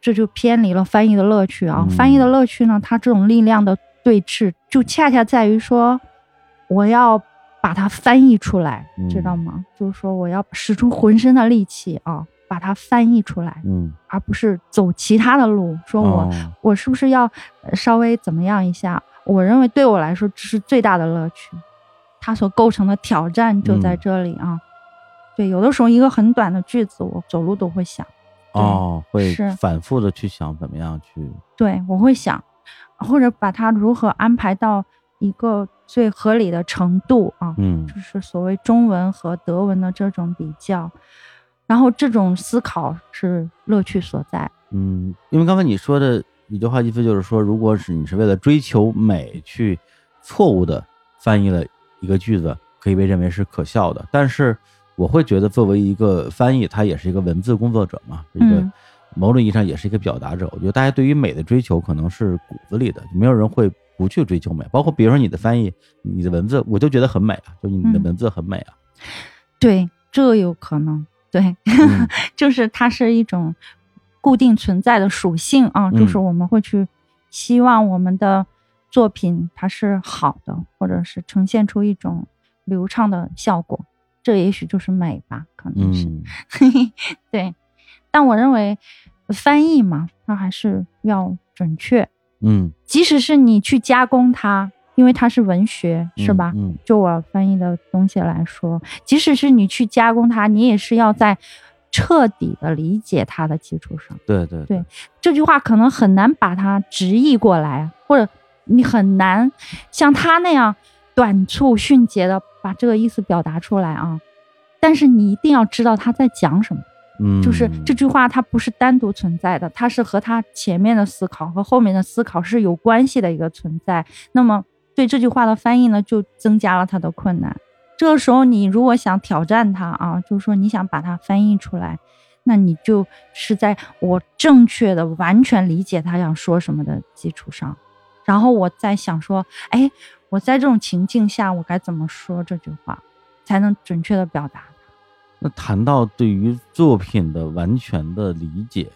这就偏离了翻译的乐趣啊。翻译的乐趣呢，它这种力量的对峙就恰恰在于说我要把它翻译出来，知道吗？就是说我要使出浑身的力气啊，把它翻译出来，而不是走其他的路，说我是不是要稍微怎么样一下。我认为对我来说这是最大的乐趣，它所构成的挑战就在这里啊。对，有的时候一个很短的句子我走路都会想，会反复的去想怎么样去，对，我会想或者把它如何安排到一个最合理的程度啊。就是所谓中文和德文的这种比较，然后这种思考是乐趣所在。因为刚才你说的一句话意思就是说，如果是你是为了追求美去错误的翻译了一个句子，可以被认为是可笑的。但是我会觉得作为一个翻译，他也是一个文字工作者嘛，一个某种意义上也是一个表达者。我觉得大家对于美的追求可能是骨子里的，没有人会不去追求美。包括比如说你的翻译，你的文字，我就觉得很美啊，就你的文字很美啊。对，这有可能，对，就是它是一种固定存在的属性啊，就是我们会去希望我们的作品它是好的，或者是呈现出一种流畅的效果，这也许就是美吧，可能是。对，但我认为翻译嘛，它还是要准确。即使是你去加工它，因为它是文学，是吧？就我翻译的东西来说，即使是你去加工它，你也是要在彻底的理解它的基础上。对，这句话可能很难把它直译过来，或者你很难像它那样短促迅捷的把这个意思表达出来啊。但是你一定要知道它在讲什么。就是这句话它不是单独存在的，它是和它前面的思考和后面的思考是有关系的一个存在。那么对这句话的翻译呢，就增加了它的困难。这个时候你如果想挑战它啊，就是说你想把它翻译出来，那你就是在我正确的完全理解它想说什么的基础上，然后我再想说，我在这种情境下我该怎么说这句话才能准确的表达它。那谈到对于作品的完全的理解，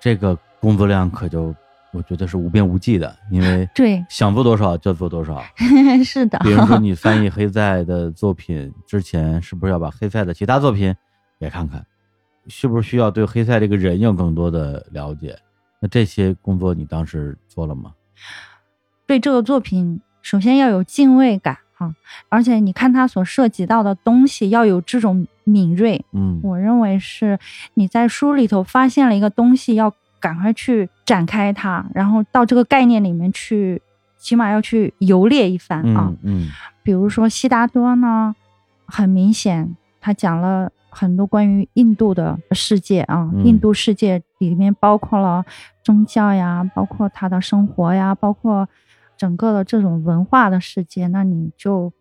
这个工作量可就我觉得是无边无际的，因为对想做多少就做多少。是的，比如说你翻译黑塞的作品之前，是不是要把黑塞的其他作品也看看？是不是需要对黑塞这个人有更多的了解？那这些工作你当时做了吗？对这个作品，首先要有敬畏感哈，而且你看他所涉及到的东西要有这种敏锐。我认为是你在书里头发现了一个东西，要赶快去展开它，然后到这个概念里面去，起码要去游猎一番啊。比如说悉达多呢，很明显他讲了很多关于印度的世界啊，印度世界里面包括了宗教呀，包括他的生活呀，包括整个的这种文化的世界。那你就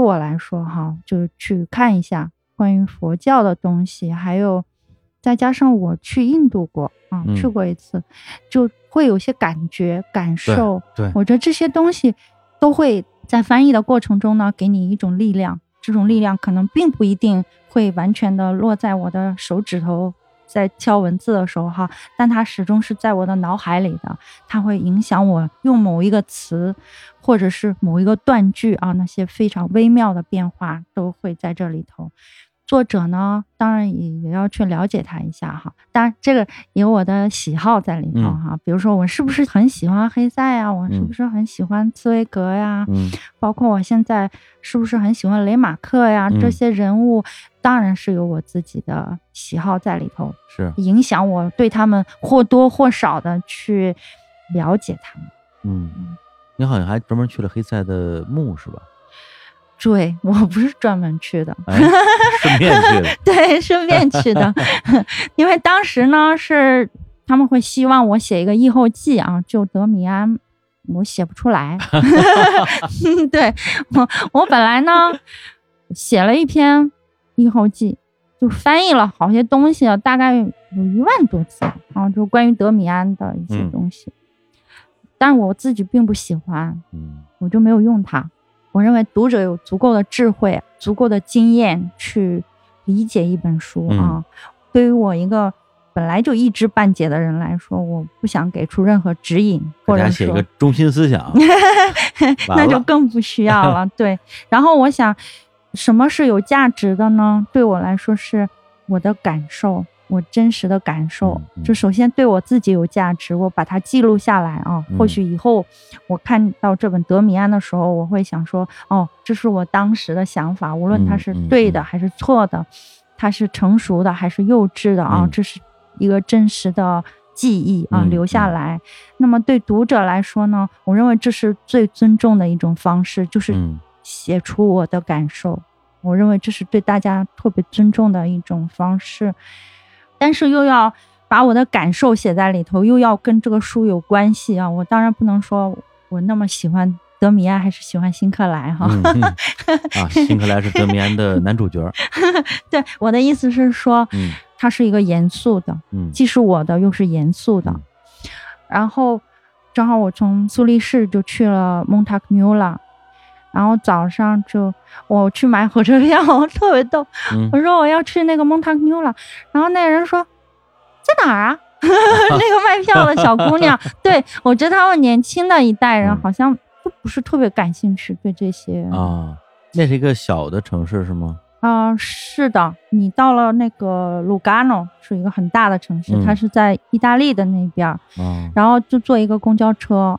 我来说哈，就去看一下关于佛教的东西，还有再加上我去印度过啊，去过一次，就会有些感觉感受。对，我觉得这些东西都会在翻译的过程中呢，给你一种力量。这种力量可能并不一定会完全的落在我的手指头，在敲文字的时候哈，但它始终是在我的脑海里的，它会影响我用某一个词或者是某一个断句啊，那些非常微妙的变化都会在这里头。作者呢，当然也要去了解他一下哈。当然，这个有我的喜好在里头哈。比如说，我是不是很喜欢黑塞呀？我是不是很喜欢茨威格呀？包括我现在是不是很喜欢雷马克呀？这些人物当然是有我自己的喜好在里头，是影响我对他们或多或少的去了解他们。你好像还专门去了黑塞的墓是吧？对，我不是专门去的，顺便去的。对，顺便去的。因为当时呢，是他们会希望我写一个译后记啊，就德米安我写不出来。对，我本来呢写了一篇译后记，就翻译了好些东西啊，大概有1万多字啊，就关于德米安的一些东西。但我自己并不喜欢，我就没有用它。我认为读者有足够的智慧、足够的经验去理解一本书啊。对于我一个本来就一知半解的人来说，我不想给出任何指引，或者写一个中心思想，那就更不需要了。对，然后我想，什么是有价值的呢？对我来说是我的感受，我真实的感受，就首先对我自己有价值，我把它记录下来啊。或许以后我看到这本德米安的时候，我会想说，哦，这是我当时的想法，无论它是对的还是错的，它是成熟的还是幼稚的啊，这是一个真实的记忆啊，留下来。那么对读者来说呢，我认为这是最尊重的一种方式，就是写出我的感受。我认为这是对大家特别尊重的一种方式，但是又要把我的感受写在里头，又要跟这个书有关系啊。我当然不能说我那么喜欢德米安还是喜欢辛克莱哈。啊，辛克莱是德米安的男主角。对，我的意思是说，它是一个严肃的，既是我的又是严肃的。然后正好我从苏黎世就去了 Montagnola， 然后早上就我去买火车票，我特别逗，我说我要去那个 Montagnola， 然后那个人说在哪儿啊？那个卖票的小姑娘。对，我觉得他们年轻的一代人好像都不是特别感兴趣对这些啊。那是一个小的城市是吗？是的，你到了那个 Lugano 是一个很大的城市，它是在意大利的那边，然后就坐一个公交车，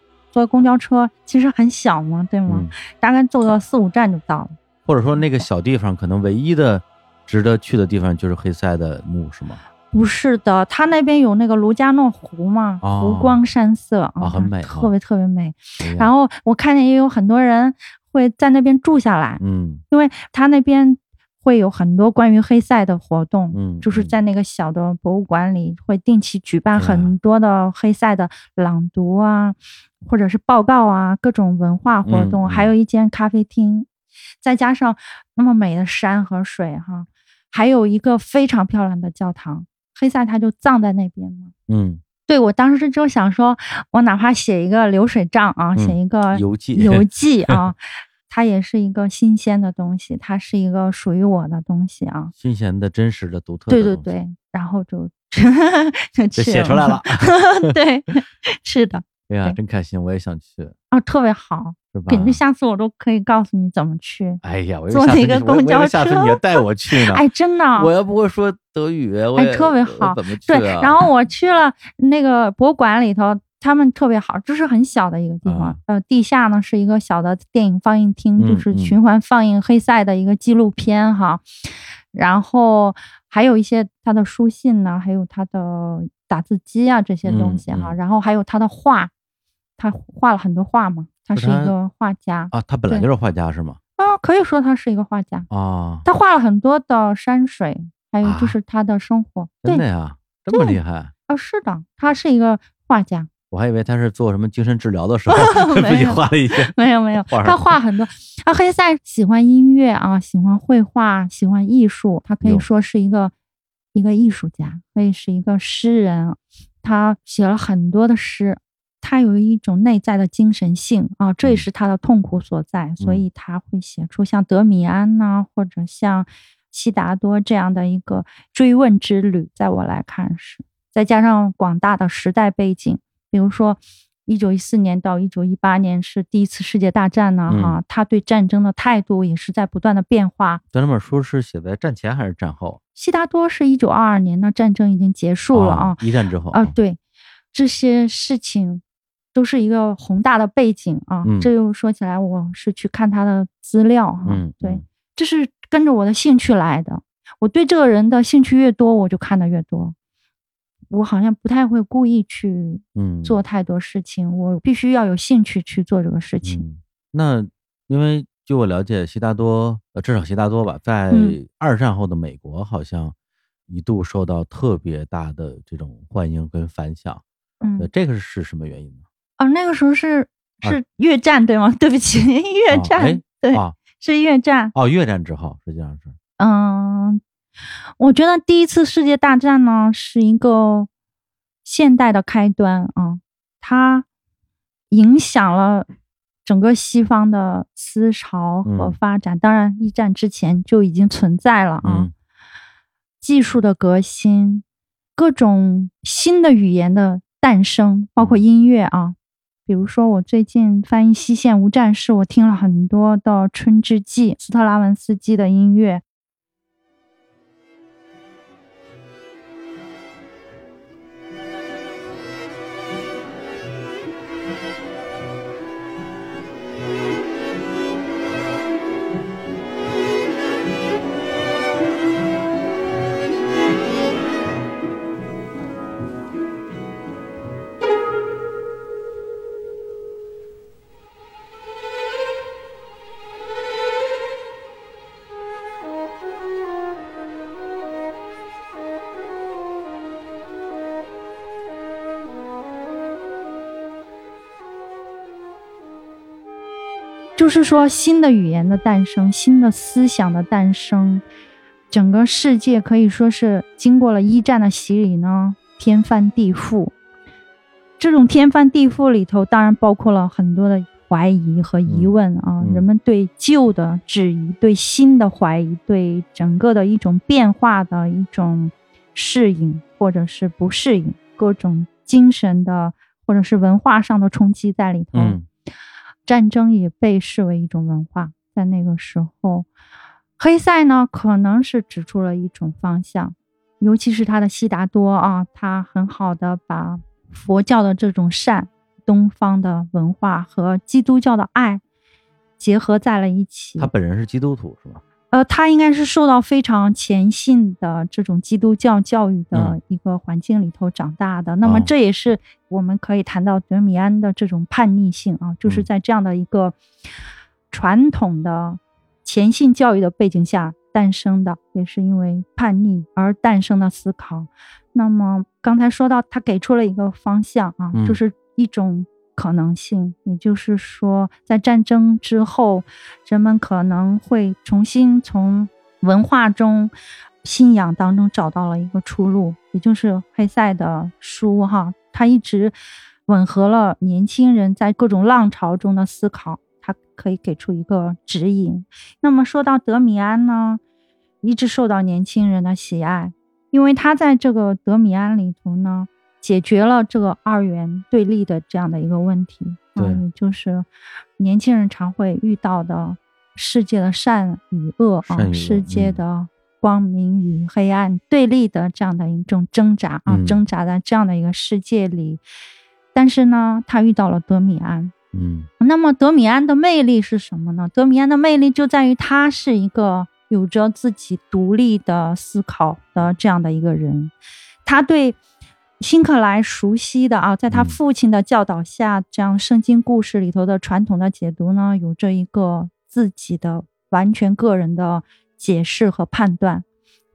其实很小嘛，对吗？大概坐个4-5站就到了。或者说那个小地方可能唯一的值得去的地方就是黑塞的墓是吗？不是的，它那边有那个卢加诺湖嘛，湖光山色啊，很美，特别特别美。然后我看见也有很多人会在那边住下来，因为它那边会有很多关于黑塞的活动，就是在那个小的博物馆里会定期举办很多的黑塞的朗读啊，或者是报告啊，各种文化活动，还有一间咖啡厅，再加上那么美的山和水哈，还有一个非常漂亮的教堂。黑塞他就葬在那边嘛。对，我当时就想说，我哪怕写一个流水账啊，写一个游记啊。它也是一个新鲜的东西，它是一个属于我的东西啊，新鲜的、真实的、独特的东西。对对对，然后就写出来了。对，是的。对呀，真开心，我也想去。哦，特别好，是吧？下次我都可以告诉你怎么去。哎呀，我坐那个公交车，下次你要带我去呢。哎，真的，我要不会说德语，我也特别好，怎么去啊？对，然后我去了那个博物馆里头。他们特别好，就是很小的一个地方，地下呢是一个小的电影放映厅，就是循环放映黑塞的一个纪录片哈，然后还有一些他的书信呢，还有他的打字机啊这些东西哈，然后还有他的画，他画了很多画嘛，他是一个画家啊，他本来就是画家是吗？可以说他是一个画家啊，他画了很多的山水，还有就是他的生活。真的呀？这么厉害啊？是的，他是一个画家。我还以为他是做什么精神治疗的时候自己画了一些。没有没有，他画很多啊。黑塞喜欢音乐啊，喜欢绘画，喜欢艺术，他可以说是一个艺术家，可以是一个诗人。他写了很多的诗，他有一种内在的精神性啊，这也是他的痛苦所在，所以他会写出像德米安呐，或者像悉达多这样的一个追问之旅。在我来看是，再加上广大的时代背景。比如说1914年到1918年是第一次世界大战呢，他对战争的态度也是在不断的变化。咱这本书是写在战前还是战后？悉达多是1922年，那战争已经结束了啊，一战之后啊。对，这些事情都是一个宏大的背景啊。这又说起来，我是去看他的资料哈。对，这是跟着我的兴趣来的。我对这个人的兴趣越多，我就看得越多。我好像不太会故意去做太多事情，我必须要有兴趣去做这个事情。那因为据我了解，悉达多至少悉达多吧，在二战后的美国好像一度受到特别大的这种欢迎跟反响。这个是什么原因呢？那个时候是越战对吗？对不起，越战。对，是越战。越战之后实际上是。我觉得第一次世界大战呢是一个现代的开端啊，它影响了整个西方的思潮和发展，当然一战之前就已经存在了啊。技术的革新，各种新的语言的诞生，包括音乐啊。比如说我最近翻译西线无战事，我听了很多的春之祭斯特拉文斯基的音乐。就是说新的语言的诞生，新的思想的诞生，整个世界可以说是经过了一战的洗礼呢，天翻地覆。这种天翻地覆里头当然包括了很多的怀疑和疑问啊，人们对旧的质疑，对新的怀疑，对整个的一种变化的一种适应或者是不适应，各种精神的或者是文化上的冲击在里头。战争也被视为一种文化，在那个时候，黑塞呢可能是指出了一种方向，尤其是他的悉达多啊，他很好的把佛教的这种善、东方的文化和基督教的爱结合在了一起。他本人是基督徒是吧？他应该是受到非常虔信的这种基督教教育的一个环境里头长大的。那么这也是我们可以谈到德米安的这种叛逆性啊，就是在这样的一个传统的虔信教育的背景下诞生的，也是因为叛逆而诞生的思考。那么刚才说到他给出了一个方向啊，就是一种可能性，也就是说在战争之后，人们可能会重新从文化中、信仰当中找到了一个出路，也就是黑塞的书哈，他一直吻合了年轻人在各种浪潮中的思考，他可以给出一个指引。那么说到德米安呢，一直受到年轻人的喜爱，因为他在这个德米安里头呢解决了这个二元对立的这样的一个问题，也就是年轻人常会遇到的世界的善与恶啊，世界的光明与黑暗对立的这样的一种挣扎啊，挣扎在这样的一个世界里。但是呢，他遇到了德米安。那么德米安的魅力是什么呢？德米安的魅力就在于他是一个有着自己独立的思考的这样的一个人，他对辛克莱熟悉的啊，在他父亲的教导下，这样圣经故事里头的传统的解读呢，有着一个自己的完全个人的解释和判断。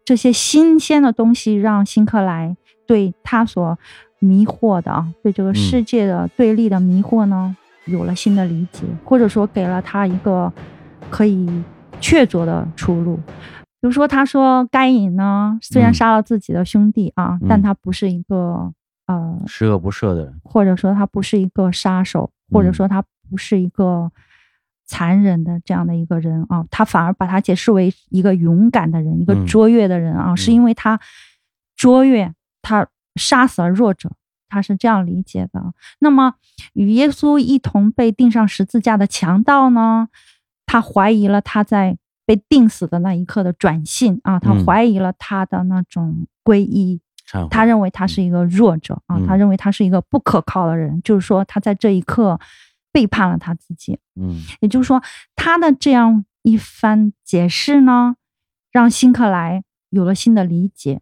这些新鲜的东西让辛克莱对他所迷惑的啊，对这个世界的对立的迷惑呢，有了新的理解，或者说给了他一个可以确凿的出路。比如说他说该隐呢虽然杀了自己的兄弟啊，但他不是一个十恶不赦的人，或者说他不是一个杀手，或者说他不是一个残忍的这样的一个人啊，他反而把他解释为一个勇敢的人，一个卓越的人啊，是因为他卓越，他杀死了弱者，他是这样理解的。那么与耶稣一同被钉上十字架的强盗呢，他怀疑了他在被定死的那一刻的转信啊，他怀疑了他的那种皈依，他认为他是一个弱者啊，他认为他是一个不可靠的人，就是说他在这一刻背叛了他自己。也就是说他的这样一番解释呢，让辛克莱有了新的理解，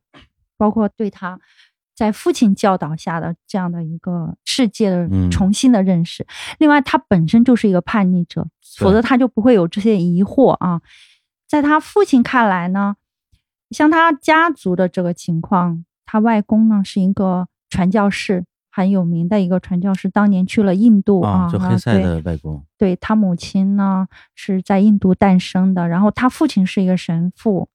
包括对他在父亲教导下的这样的一个世界的重新的认识。另外他本身就是一个叛逆者，否则他就不会有这些疑惑啊。在他父亲看来呢，像他家族的这个情况，他外公呢是一个传教士，很有名的一个传教士，当年去了印度啊，就黑塞的外公。对，他母亲呢是在印度诞生的，然后他父亲是一个神父，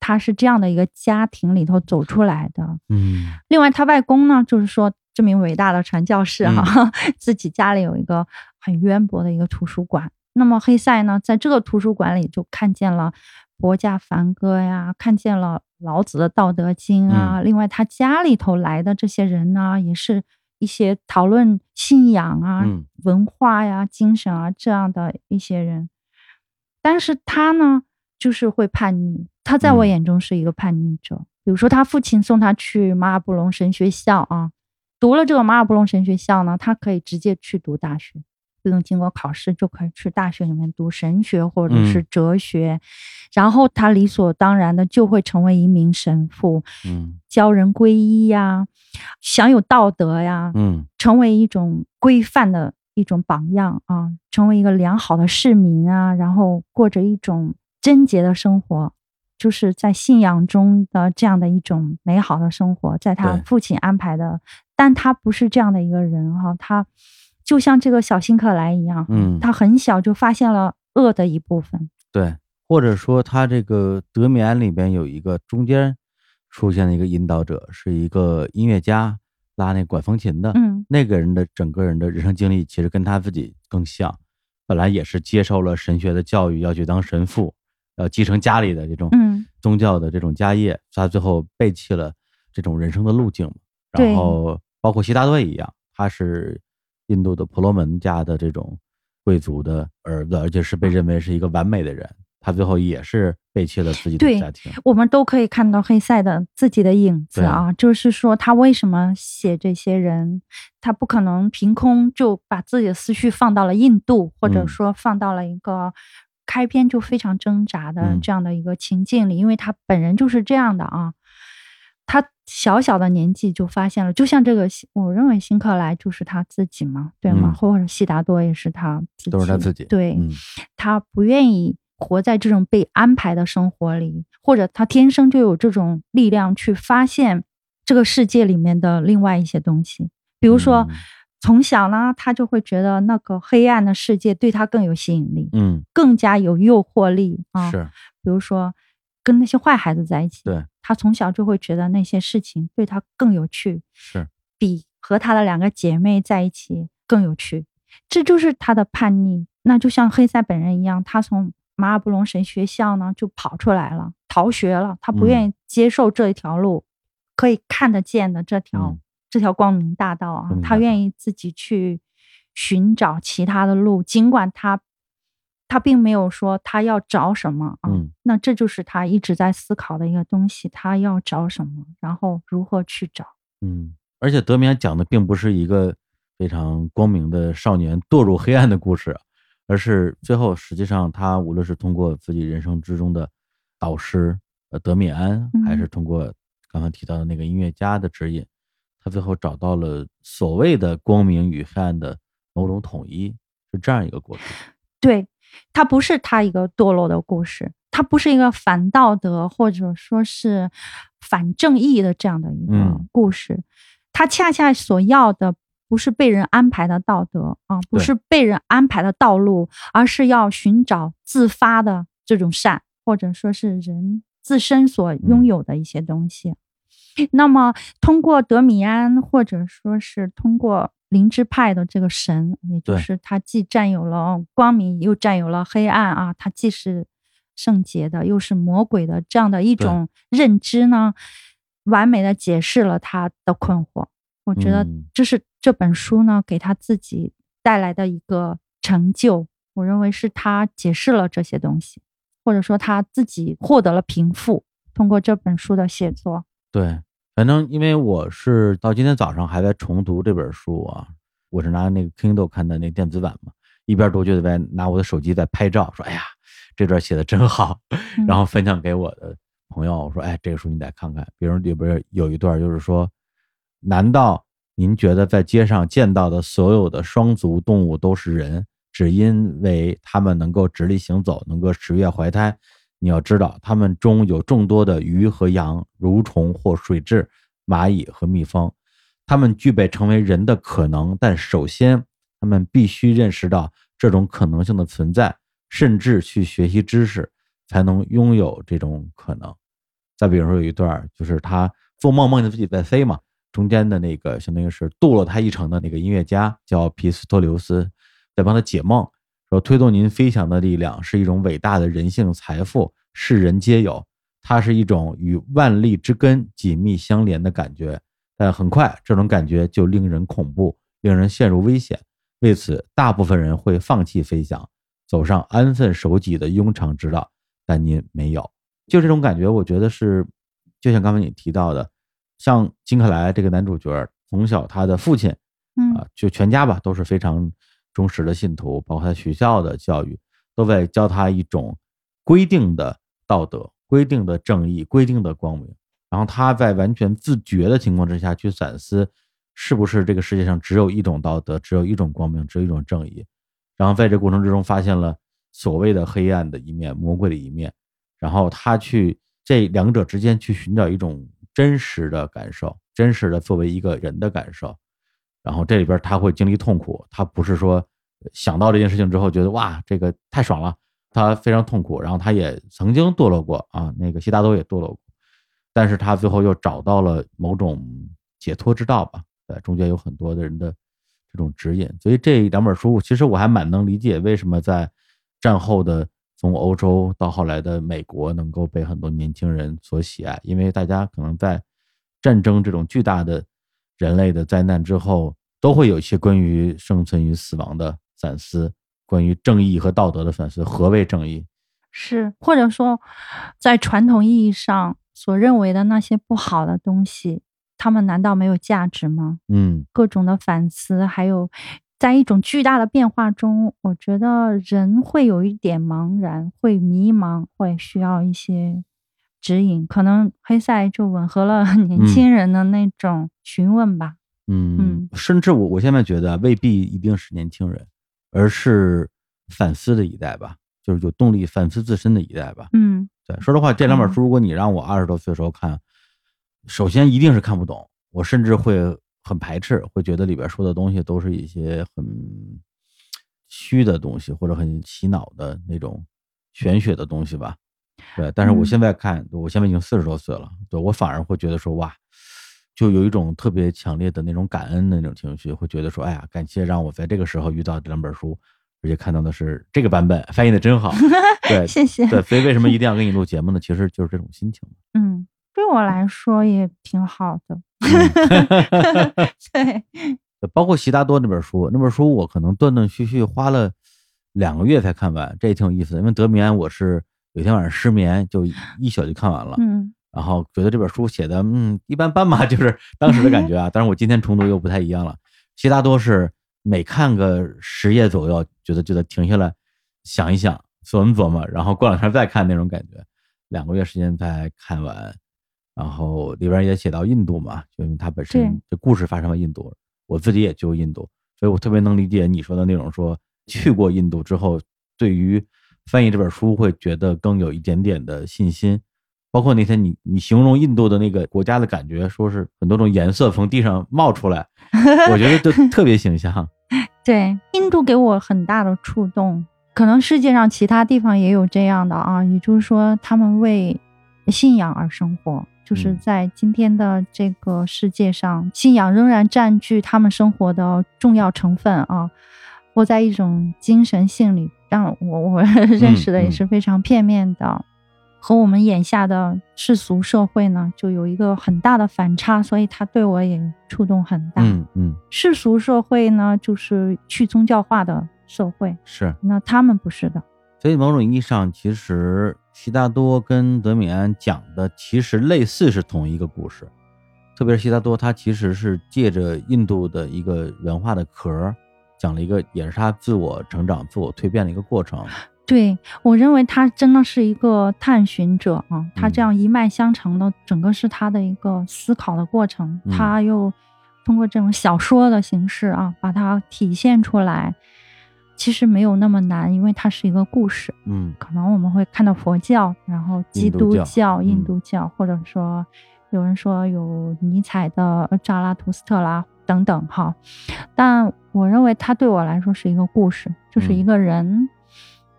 他是这样的一个家庭里头走出来的。嗯，另外他外公呢，就是说这名伟大的传教士哈，自己家里有一个很渊博的一个图书馆。那么黑塞呢，在这个图书馆里就看见了博伽梵歌呀，看见了老子的道德经啊，另外他家里头来的这些人呢，也是一些讨论信仰啊、文化呀、精神啊这样的一些人。但是他呢就是会叛逆，他在我眼中是一个叛逆者。比如说他父亲送他去马尔布隆神学校啊，读了这个马尔布隆神学校呢，他可以直接去读大学，不用经过考试就可以去大学里面读神学或者是哲学，然后他理所当然的就会成为一名神父，教人皈依呀，享有道德呀，成为一种规范的一种榜样啊，成为一个良好的市民啊，然后过着一种贞洁的生活，就是在信仰中的这样的一种美好的生活，在他父亲安排的。但他不是这样的一个人哈，他就像这个小辛克莱一样，他很小就发现了恶的一部分。对，或者说他这个德米安里边有一个中间出现的一个引导者，是一个音乐家，拉那管风琴的，那个人的整个人的人生经历其实跟他自己更像，本来也是接受了神学的教育，要去当神父，要继承家里的这种宗教的这种家业，他最后背弃了这种人生的路径。然后包括悉达多一样，他是印度的婆罗门家的这种贵族的儿子，而且是被认为是一个完美的人，他最后也是背弃了自己的家庭。对，我们都可以看到黑塞的自己的影子啊，就是说他为什么写这些人，他不可能凭空就把自己的思绪放到了印度，或者说放到了一个开篇就非常挣扎的这样的一个情境里，因为他本人就是这样的啊。他小小的年纪就发现了，就像这个，我认为辛克莱就是他自己嘛，对吗？或者悉达多也是他自己，都是他自己。对，他不愿意活在这种被安排的生活里，或者他天生就有这种力量去发现这个世界里面的另外一些东西。比如说，从小呢，他就会觉得那个黑暗的世界对他更有吸引力，更加有诱惑力啊。是，比如说跟那些坏孩子在一起，对，他从小就会觉得那些事情对他更有趣，是比和他的两个姐妹在一起更有趣，这就是他的叛逆。那就像黑塞本人一样，他从马尔布隆神学校呢就跑出来了，逃学了，他不愿意接受这一条路，可以看得见的这条光明大道啊，他愿意自己去寻找其他的路，尽管他并没有说他要找什么啊，那这就是他一直在思考的一个东西，他要找什么，然后如何去找。而且德米安讲的并不是一个非常光明的少年堕入黑暗的故事，而是最后实际上他无论是通过自己人生之中的导师德米安，还是通过刚刚提到的那个音乐家的指引，他最后找到了所谓的光明与黑暗的某种统一，是这样一个过程。对，它不是他一个堕落的故事，它不是一个反道德或者说是反正义的这样的一个故事，他恰恰所要的不是被人安排的道德啊，不是被人安排的道路，而是要寻找自发的这种善，或者说是人自身所拥有的一些东西。那么通过德米安，或者说是通过灵知派的这个神，也就是他既占有了光明又占有了黑暗啊，他既是圣洁的又是魔鬼的这样的一种认知呢，完美的解释了他的困惑。我觉得这是这本书呢给他自己带来的一个成就，我认为是他解释了这些东西，或者说他自己获得了平复，通过这本书的写作。对，反正因为我是到今天早上还在重读这本书啊，我是拿那个 Kindle 看的那电子版嘛，一边读就在拿我的手机在拍照，说哎呀这段写的真好，然后分享给我的朋友，我说哎这个书你得看看。比如里边有一段就是说，难道您觉得在街上见到的所有的双足动物都是人，只因为他们能够直立行走，能够十月怀胎？你要知道，他们中有众多的鱼和羊、蠕虫或水蛭、蚂蚁和蜜蜂，他们具备成为人的可能，但首先，他们必须认识到这种可能性的存在，甚至去学习知识，才能拥有这种可能。再比如说有一段就是他做梦梦见自己在飞嘛，中间的那个相当于是镀了他一程的那个音乐家叫皮斯托留斯，在帮他解梦，说推动您飞翔的力量是一种伟大的人性财富，世人皆有，它是一种与万力之根紧密相连的感觉，但很快这种感觉就令人恐怖，令人陷入危险，为此大部分人会放弃飞翔，走上安分守己的庸常之道，但您没有。就这种感觉我觉得是就像刚才你提到的，像金克莱这个男主角从小他的父亲就全家吧都是非常忠实的信徒，包括他学校的教育都在教他一种规定的道德，规定的正义，规定的光明，然后他在完全自觉的情况之下去反思是不是这个世界上只有一种道德，只有一种光明，只有一种正义，然后在这过程之中发现了所谓的黑暗的一面，魔鬼的一面，然后他去这两者之间去寻找一种真实的感受，真实的作为一个人的感受，然后这里边他会经历痛苦，他不是说想到这件事情之后觉得哇这个太爽了，他非常痛苦，然后他也曾经堕落过啊，那个悉达多也堕落过，但是他最后又找到了某种解脱之道吧，对，中间有很多的人的这种指引，所以这两本书其实我还蛮能理解为什么在战后的从欧洲到后来的美国能够被很多年轻人所喜爱，因为大家可能在战争这种巨大的人类的灾难之后都会有一些关于生存与死亡的反思，关于正义和道德的反思，何谓正义，是或者说在传统意义上所认为的那些不好的东西他们难道没有价值吗？各种的反思，还有在一种巨大的变化中，我觉得人会有一点茫然，会迷茫，会需要一些指引，可能黑塞就吻合了年轻人的那种询问吧。甚至我现在觉得未必一定是年轻人，而是反思的一代吧，就是有动力反思自身的一代吧。对，说实话这两本书如果你让我20多岁的时候看，首先一定是看不懂，我甚至会很排斥，会觉得里边说的东西都是一些很虚的东西，或者很洗脑的那种玄学的东西吧。对，但是我现在看，我现在已经40多岁了，对，我反而会觉得说哇，就有一种特别强烈的那种感恩的那种情绪，会觉得说哎呀，感谢让我在这个时候遇到这两本书，而且看到的是这个版本，翻译的真好。对，谢谢。对，所以为什么一定要跟你录节目呢？其实就是这种心情。对我来说也挺好的。对，包括悉达多那本书，我可能断断续续花了2个月才看完，这也挺有意思的，因为德米安我是有天晚上失眠就一宿就看完了，然后觉得这本书写的一般般嘛，就是当时的感觉啊。但是我今天重读又不太一样了，悉达多是每看个10页左右觉得停下来想一想琢磨，然后过两天再看那种感觉，2个月时间才看完。然后里边也写到印度嘛，就因为它本身这故事发生在印度，我自己也去过印度，所以我特别能理解你说的那种说去过印度之后对于翻译这本书会觉得更有一点点的信心。包括那天你形容印度的那个国家的感觉，说是很多种颜色从地上冒出来，我觉得就特别形象。对，印度给我很大的触动，可能世界上其他地方也有这样的啊，也就是说他们为信仰而生活，就是在今天的这个世界上，信仰仍然占据他们生活的重要成分啊，活在一种精神性里，让我认识的也是非常片面的，和我们眼下的世俗社会呢就有一个很大的反差，所以它对我也触动很大。世俗社会呢就是去宗教化的社会，是，那他们不是的。所以某种意义上其实悉达多跟德米安讲的其实类似，是同一个故事，特别是悉达多他其实是借着印度的一个文化的壳讲了一个也是他自我成长自我蜕变的一个过程。对，我认为他真的是一个探寻者啊，他这样一脉相承的整个是他的一个思考的过程，他又通过这种小说的形式啊把它体现出来，其实没有那么难，因为它是一个故事。可能我们会看到佛教，然后基督教、印度教，或者说有人说有尼采的扎拉图斯特拉等等哈。但我认为它对我来说是一个故事，就是一个人，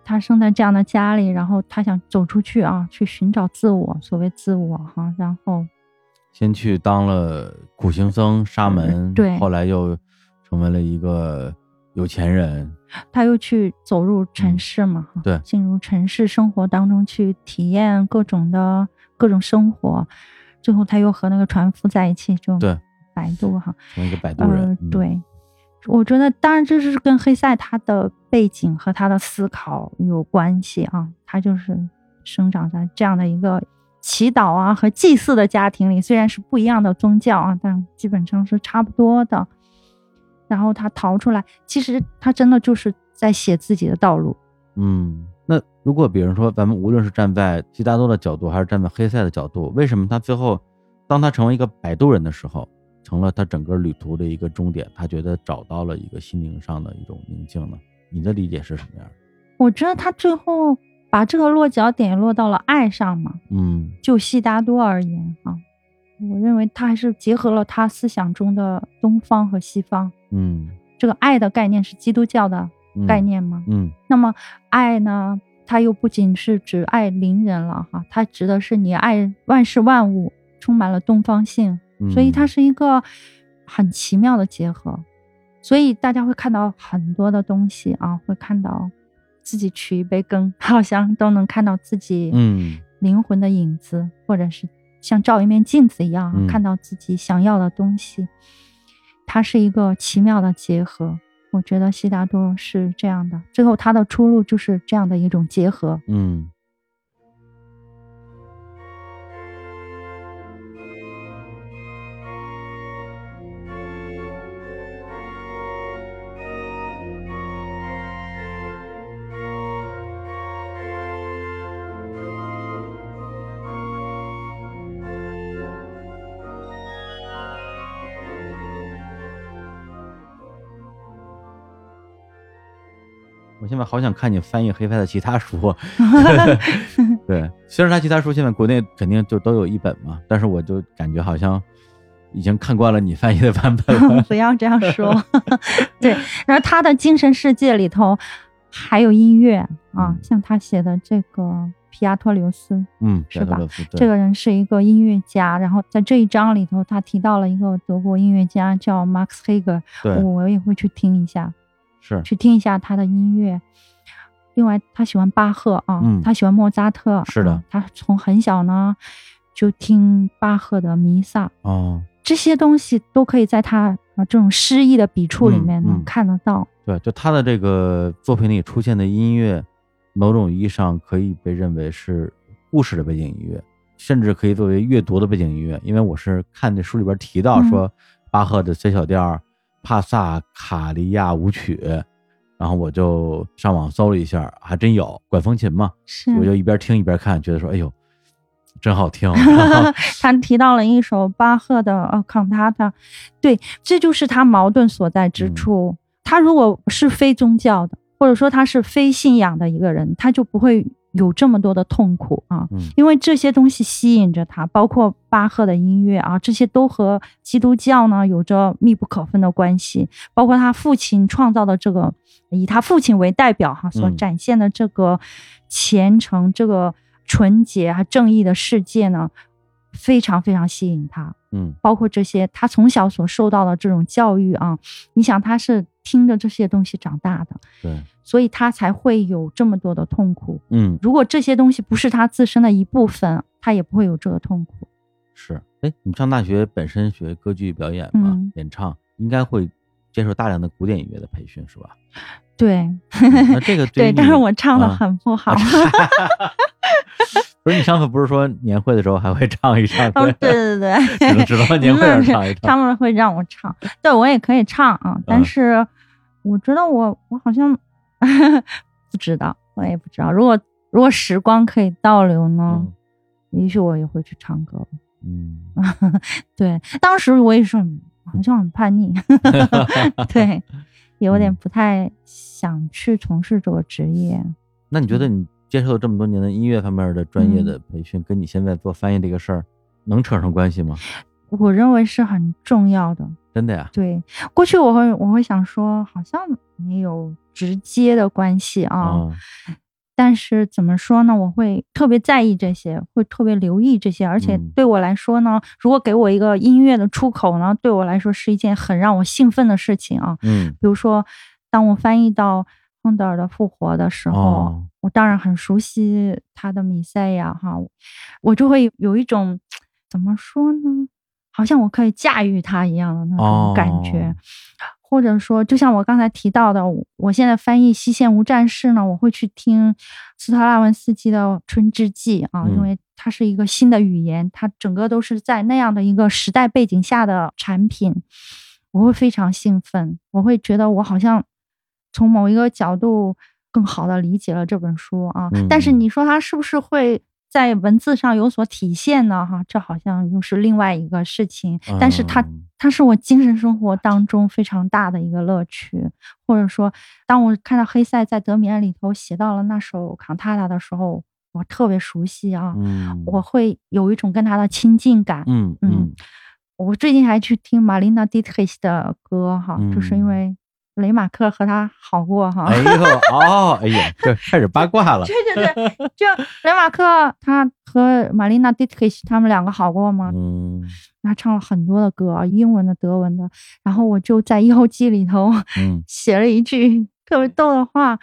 他生在这样的家里，然后他想走出去啊，去寻找自我，所谓自我哈，然后先去当了苦行僧沙门，对，后来又成为了一个有钱人，他又去走入城市嘛，对，进入城市生活当中去体验各种生活，最后他又和那个船夫在一起，就对摆渡哈，成为一个摆渡人，对。我觉得当然这是跟黑塞他的背景和他的思考有关系啊，他就是生长在这样的一个祈祷啊和祭祀的家庭里，虽然是不一样的宗教啊，但基本上是差不多的。然后他逃出来，其实他真的就是在写自己的道路。嗯，那如果比如说咱们无论是站在悉达多的角度还是站在黑塞的角度，为什么他最后当他成为一个摆渡人的时候成了他整个旅途的一个终点，他觉得找到了一个心灵上的一种宁静呢？你的理解是什么样的？我觉得他最后把这个落脚点落到了爱上嘛。嗯，就悉达多而言啊，我认为他还是结合了他思想中的东方和西方。嗯，这个爱的概念是基督教的概念嘛。嗯，那么爱呢，它又不仅是指爱邻人了哈，它指的是你爱万事万物，充满了东方性。所以它是一个很奇妙的结合，所以大家会看到很多的东西啊，会看到自己取一杯羹，好像都能看到自己灵魂的影子，或者是像照一面镜子一样，看到自己想要的东西，它是一个奇妙的结合。我觉得悉达多是这样的，最后他的出路就是这样的一种结合。嗯。现在好想看你翻译黑塞的其他书对，虽然他其他书现在国内肯定就都有一本嘛，但是我就感觉好像已经看惯了你翻译的版本了不要这样说对，然后他的精神世界里头还有音乐啊，像他写的这个皮亚托留斯，是吧，这个人是一个音乐家，然后在这一章里头他提到了一个德国音乐家叫 Max Heger， 我也会去听一下，是去听一下他的音乐。另外他喜欢巴赫啊，他喜欢莫扎特，是的，他从很小呢就听巴赫的弥撒，这些东西都可以在他这种诗意的笔触里面能看得到。对，就他的这个作品里出现的音乐，某种意义上可以被认为是故事的背景音乐，甚至可以作为阅读的背景音乐。因为我是看这书里边提到说巴赫的C小调帕萨卡利亚舞曲，然后我就上网搜了一下，还真有管风琴嘛，我就一边听一边看，觉得说哎呦真好听他提到了一首巴赫的康塔塔，对，这就是他矛盾所在之处。他如果是非宗教的，或者说他是非信仰的一个人，他就不会有这么多的痛苦啊，因为这些东西吸引着他，包括巴赫的音乐啊，这些都和基督教呢有着密不可分的关系，包括他父亲创造的这个以他父亲为代表哈所展现的这个虔诚、这个纯洁和正义的世界呢，非常非常吸引他。包括这些他从小所受到的这种教育啊，你想他是听着这些东西长大的，对，所以他才会有这么多的痛苦。如果这些东西不是他自身的一部分，他也不会有这个痛苦。是，哎，你上大学本身学歌剧表演嘛，演唱应该会接受大量的古典音乐的培训，是吧？对，那这个 对，但是我唱的很不好。不是你上次不是说年会的时候还会唱一唱？对，只能知道年会要唱一唱。他们会让我唱，对，我也可以唱啊，但是我觉得我好像不知道，我也不知道。如果时光可以倒流呢，也许我也会去唱歌。对，当时我也是好像很叛逆，对，有点不太想去从事这个职业。那你觉得你接受了这么多年的音乐方面的专业的培训，跟你现在做翻译这个事儿能扯上关系吗？我认为是很重要的。真的呀？对，过去我会想说好像没有直接的关系啊，但是怎么说呢，我会特别在意这些，会特别留意这些，而且对我来说呢，如果给我一个音乐的出口呢，对我来说是一件很让我兴奋的事情啊。嗯，比如说当我翻译到亨德尔的《复活》的时候，哦，我当然很熟悉他的《弥赛亚》哈，我就会有一种怎么说呢，好像我可以驾驭他一样的那种感觉。哦，或者说就像我刚才提到的，我现在翻译《西线无战事》呢，我会去听斯特拉文斯基的《春之祭》啊，因为它是一个新的语言，它整个都是在那样的一个时代背景下的产品，我会非常兴奋，我会觉得我好像从某一个角度更好的理解了这本书啊。但是你说它是不是会在文字上有所体现呢？哈，这好像又是另外一个事情。但是它是我精神生活当中非常大的一个乐趣。或者说，当我看到黑塞在《德米安》里头写到了那首《Cantata》的时候，我特别熟悉啊，我会有一种跟他的亲近感。我最近还去听玛琳娜·迪特里希的歌哈，就是因为雷马克和他好过哈。哎呦哦，哎呀，这开始八卦了。对，就雷马克他和玛琳娜·迪特里希他们两个好过吗？他唱了很多的歌，英文的、德文的。然后我就在《一后记》里头写了一句特别逗的话，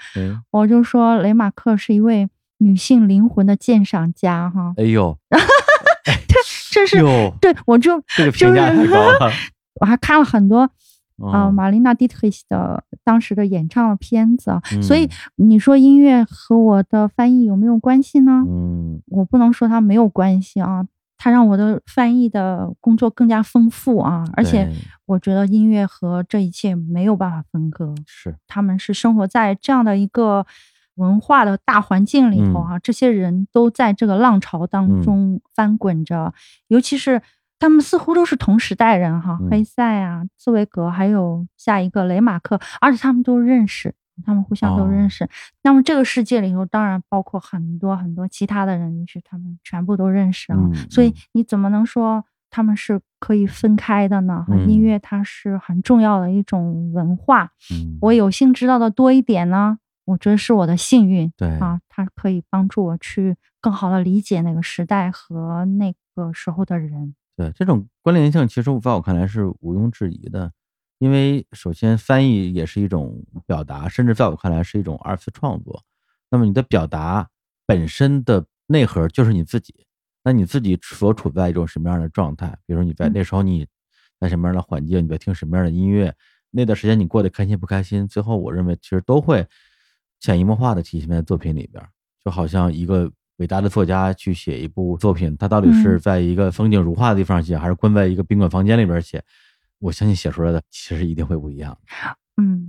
我就说雷马克是一位女性灵魂的鉴赏家哈。哎呦，这是对我就这个评价太高了。我还看了很多。玛琳娜·迪特里希的当时的演唱的片子，所以你说音乐和我的翻译有没有关系呢？我不能说它没有关系啊，它让我的翻译的工作更加丰富啊，而且我觉得音乐和这一切没有办法分割，是他们是生活在这样的一个文化的大环境里头啊，这些人都在这个浪潮当中翻滚着，尤其是他们似乎都是同时代人哈，黑塞啊、茨威格，还有下一个雷马克，而且他们都认识，他们互相都认识。那么这个世界里头，当然包括很多很多其他的人，也许他们全部都认识啊。所以你怎么能说他们是可以分开的呢？音乐它是很重要的一种文化。我有幸知道的多一点呢，我觉得是我的幸运。对啊，它可以帮助我去更好的理解那个时代和那个时候的人。对，这种关联性其实在我看来是毋庸置疑的，因为首先翻译也是一种表达，甚至在我看来是一种二次创作。那么你的表达本身的内核就是你自己，那你自己所处在一种什么样的状态，比如说你在那时候你在什么样的环境，你在听什么样的音乐，那段时间你过得开心不开心，最后我认为其实都会潜移默化的体现在作品里边。就好像一个伟大的作家去写一部作品，他到底是在一个风景如画的地方写，还是关在一个宾馆房间里边写，我相信写出来的其实一定会不一样。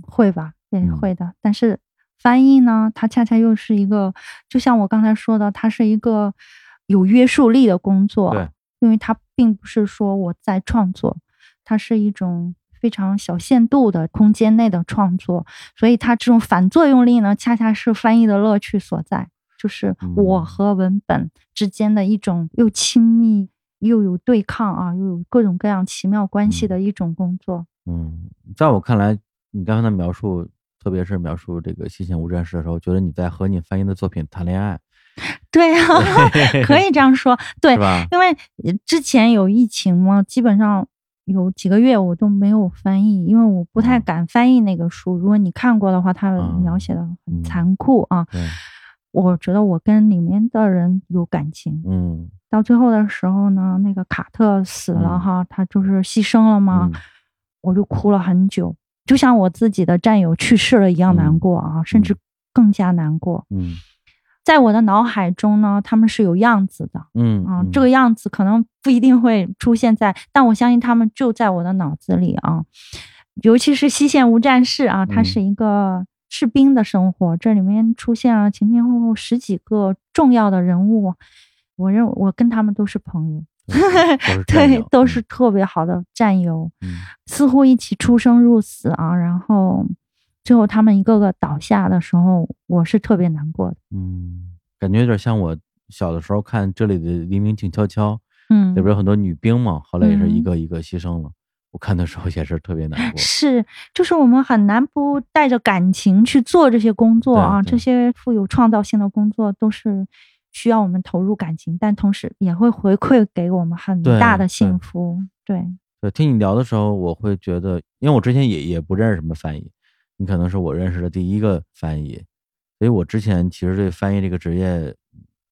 会吧，也会的。但是翻译呢，它恰恰又是一个，就像我刚才说的，它是一个有约束力的工作。对，因为它并不是说我在创作，它是一种非常小限度的空间内的创作，所以它这种反作用力呢，恰恰是翻译的乐趣所在。就是我和文本之间的一种又亲密又有对抗啊，又有各种各样奇妙关系的一种工作。在我看来，你刚才的描述，特别是描述这个《西线无战事》的时候，觉得你在和你翻译的作品谈恋爱。对啊，可以这样说，对，因为之前有疫情嘛，基本上有几个月我都没有翻译，因为我不太敢翻译那个书。如果你看过的话，它描写的很残酷啊。我觉得我跟里面的人有感情，到最后的时候呢，那个卡特死了哈，他就是牺牲了嘛，我就哭了很久，就像我自己的战友去世了一样难过啊，甚至更加难过。在我的脑海中呢，他们是有样子的，这个样子可能不一定会出现在，但我相信他们就在我的脑子里啊，尤其是《西线无战事》啊，它是一个士兵的生活，这里面出现了前前后后十几个重要的人物，我认为我跟他们都是朋友，对，都是特别好的战友，似乎一起出生入死啊。然后最后他们一个个倒下的时候，我是特别难过的。感觉有点像我小的时候看这里的《黎明静悄悄》，里边有很多女兵嘛，后来也是一个一个牺牲了。我看的时候也是特别难过，是，就是我们很难不带着感情去做这些工作啊，这些富有创造性的工作都是需要我们投入感情，但同时也会回馈给我们很大的幸福。 对，听你聊的时候我会觉得，因为我之前也不认识什么翻译，你可能是我认识的第一个翻译，所以我之前其实对翻译这个职业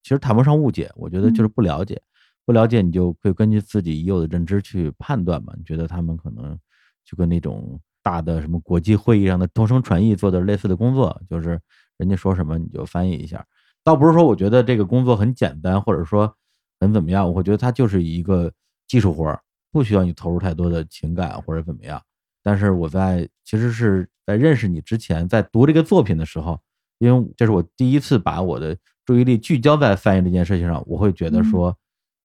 其实谈不上误解，我觉得就是不了解、不了解你就会根据自己已有的认知去判断嘛，你觉得他们可能就跟那种大的什么国际会议上的同声传译做的类似的工作，就是人家说什么你就翻译一下，倒不是说我觉得这个工作很简单或者说很怎么样，我觉得它就是一个技术活，不需要你投入太多的情感或者怎么样。但是我其实是在认识你之前，在读这个作品的时候，因为这是我第一次把我的注意力聚焦在翻译这件事情上，我会觉得说、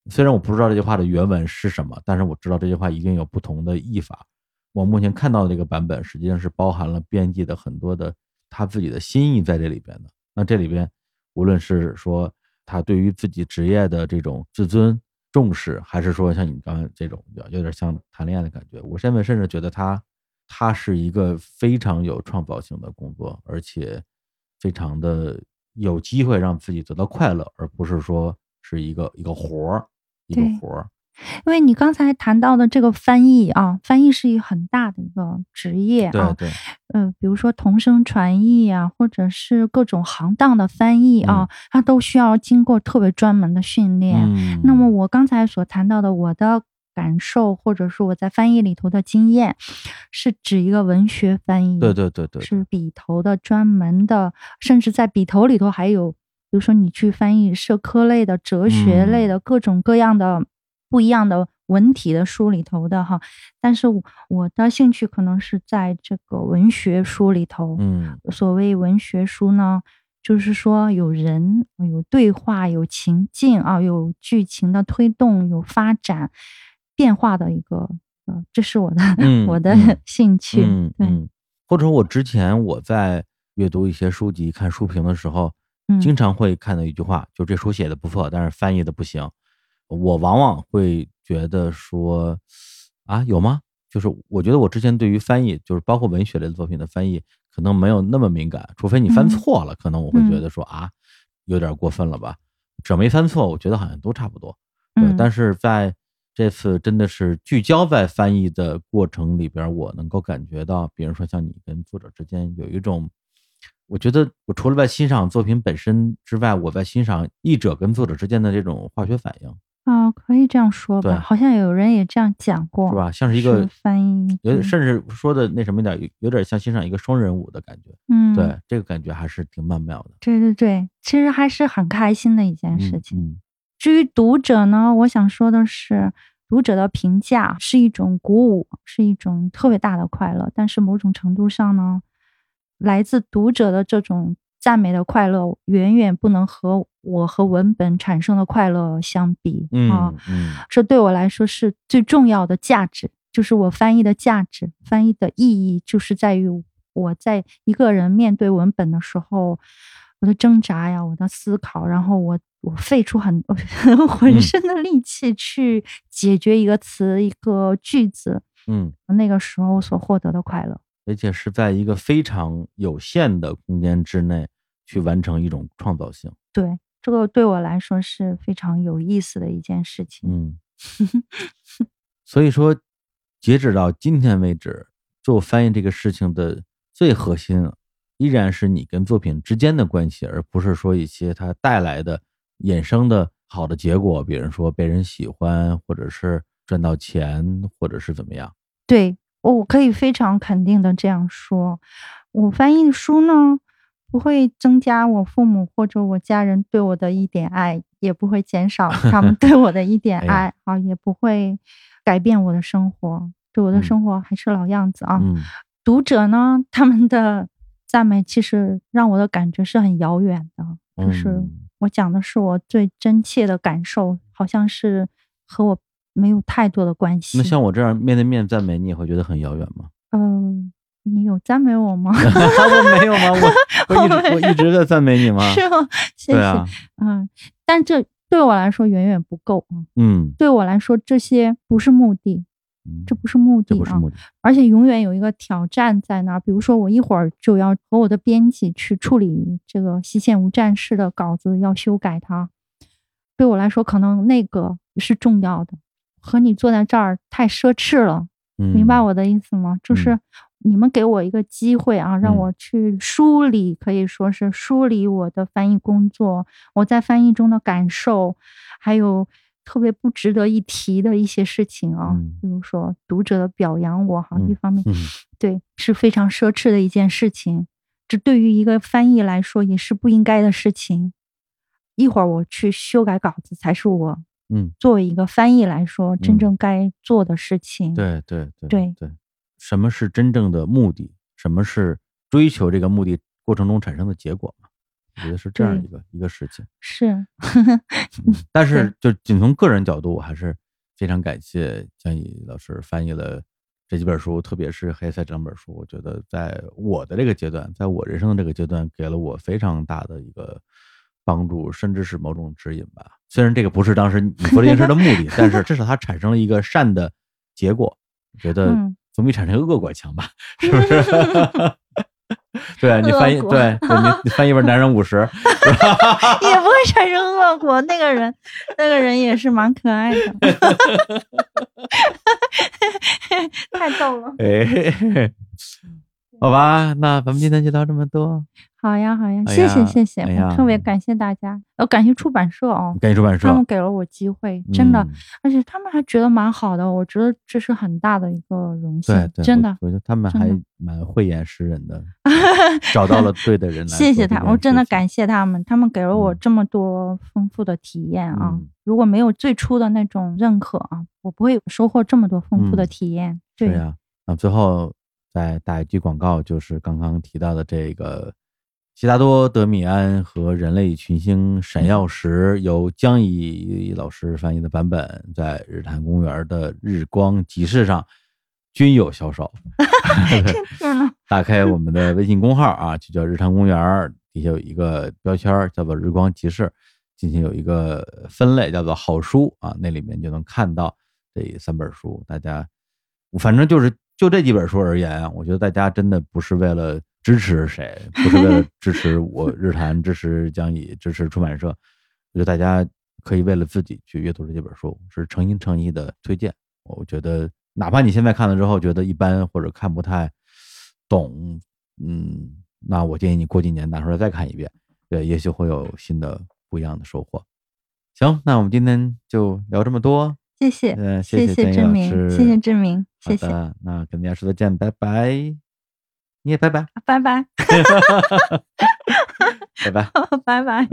虽然我不知道这句话的原文是什么，但是我知道这句话一定有不同的译法。我目前看到的这个版本实际上是包含了编辑的很多的他自己的心意在这里边的。那这里边无论是说他对于自己职业的这种自尊重视，还是说像你刚才这种有点像谈恋爱的感觉，我甚至觉得他是一个非常有创造性的工作，而且非常的有机会让自己得到快乐，而不是说是一个活儿。因为你刚才谈到的这个翻译啊，翻译是一个很大的一个职业啊，对对，比如说同声传译啊，或者是各种行当的翻译啊，它都需要经过特别专门的训练。那么我刚才所谈到的我的感受，或者是我在翻译里头的经验，是指一个文学翻译，对，是笔头的专门的，甚至在笔头里头还有。比如说你去翻译社科类的、哲学类的、各种各样的不一样的文体的书里头的哈，但是我的兴趣可能是在这个文学书里头。所谓文学书呢，就是说有人、有对话、有情境啊，有剧情的推动、有发展、变化的一个这是我的兴趣。对，或者我之前在阅读一些书籍、看书评的时候。经常会看到一句话，就这书写的不错，但是翻译的不行。我往往会觉得说，啊，有吗？就是我觉得我之前对于翻译，就是包括文学类的作品的翻译，可能没有那么敏感，除非你翻错了，可能我会觉得说啊，有点过分了吧。只要没翻错，我觉得好像都差不多。对，但是在这次真的是聚焦在翻译的过程里边，我能够感觉到，比如说像你跟作者之间有一种。我觉得我除了在欣赏作品本身之外，我在欣赏译者跟作者之间的这种化学反应啊、可以这样说吧，好像有人也这样讲过，是吧？像是一个翻译，甚至说的那什么一点，有点像欣赏一个双人舞的感觉。对，这个感觉还是挺曼妙的。对，其实还是很开心的一件事情。至于读者呢，我想说的是，读者的评价是一种鼓舞，是一种特别大的快乐，但是某种程度上呢。来自读者的这种赞美的快乐远远不能和我和文本产生的快乐相比。这对我来说是最重要的价值，就是我翻译的价值，翻译的意义就是在于我在一个人面对文本的时候，我的挣扎呀，我的思考，然后我费出浑身的力气去解决一个词、一个句子，那个时候所获得的快乐。而且是在一个非常有限的空间之内去完成一种创造性。对，这个对我来说是非常有意思的一件事情。所以说截止到今天为止，做翻译这个事情的最核心依然是你跟作品之间的关系，而不是说一些它带来的衍生的好的结果，比如说被人喜欢，或者是赚到钱，或者是怎么样。对，我可以非常肯定的这样说，我翻译的书呢，不会增加我父母或者我家人对我的一点爱，也不会减少他们对我的一点爱啊，也不会改变我的生活，对我的生活还是老样子啊。读者呢，他们的赞美其实让我的感觉是很遥远的，就是我讲的是我最真切的感受，好像是和我没有太多的关系。那像我这样面对面赞美你，也会觉得很遥远吗？你有赞美我吗？我没有吗？我一直在赞美你吗？是吗？谢谢。但这对我来说远远不够。对我来说这些不是目的，这不是目的啊，而且永远有一个挑战在那儿。比如说我一会儿就要和我的编辑去处理这个西线无战事的稿子，要修改它，对我来说可能那个是重要的，和你坐在这儿太奢侈了，明白我的意思吗？就是你们给我一个机会啊，让我去梳理，可以说是梳理我的翻译工作，我在翻译中的感受，还有特别不值得一提的一些事情啊，比如说读者的表扬我哈，一方面对是非常奢侈的一件事情，这对于一个翻译来说也是不应该的事情。一会儿我去修改稿子才是我作为一个翻译来说真正该做的事情。对对对对，什么是真正的目的，什么是追求这个目的过程中产生的结果嘛？我觉得是这样一个事情是但是就仅从个人角度，我还是非常感谢姜乙老师翻译了这几本书，特别是黑塞这两本书，我觉得在我的这个阶段，在我人生的这个阶段，给了我非常大的一个帮助，甚至是某种指引吧。虽然这个不是当时你做这件事的目的但是至少它产生了一个善的结果，我觉得总比产生恶果强吧，是不是对，你翻译，对，你翻译本男人50，也不会产生恶果。那个人也是蛮可爱的，太逗了。哎，好吧，那咱们今天就到这么多。好呀，好呀，谢谢，我特别感谢大家，感谢出版社哦，感谢出版社，他们给了我机会，真的，而且他们还觉得蛮好的，我觉得这是很大的一个荣幸，对，真的，我觉得他们还蛮慧眼识人的，找到了对的人来。谢谢他，我真的感谢他们，他们给了我这么多丰富的体验啊！如果没有最初的那种认可啊，我不会收获这么多丰富的体验。对呀，啊，最后再打一句广告，就是刚刚提到的这个。悉达多·德米安和人类群星闪耀时，由姜乙老师翻译的版本，在日坛公园的日光集市上均有销售。打开我们的微信公号啊，就叫日坛公园，底下有一个标签叫做日光集市，进行有一个分类叫做好书啊，那里面就能看到这三本书。大家反正就这几本书而言啊，我觉得大家真的不是为了支持谁，不是为了支持我日坛支持姜乙支持出版社，我觉得大家可以为了自己去阅读这几本书，是诚心诚意的推荐。我觉得哪怕你现在看了之后觉得一般或者看不太懂，那我建议你过几年拿出来再看一遍，对，也许会有新的不一样的收获。行，那我们今天就聊这么多，谢谢志明，谢谢。那跟大家说再见，拜拜。你也拜拜，拜拜，拜拜，拜拜。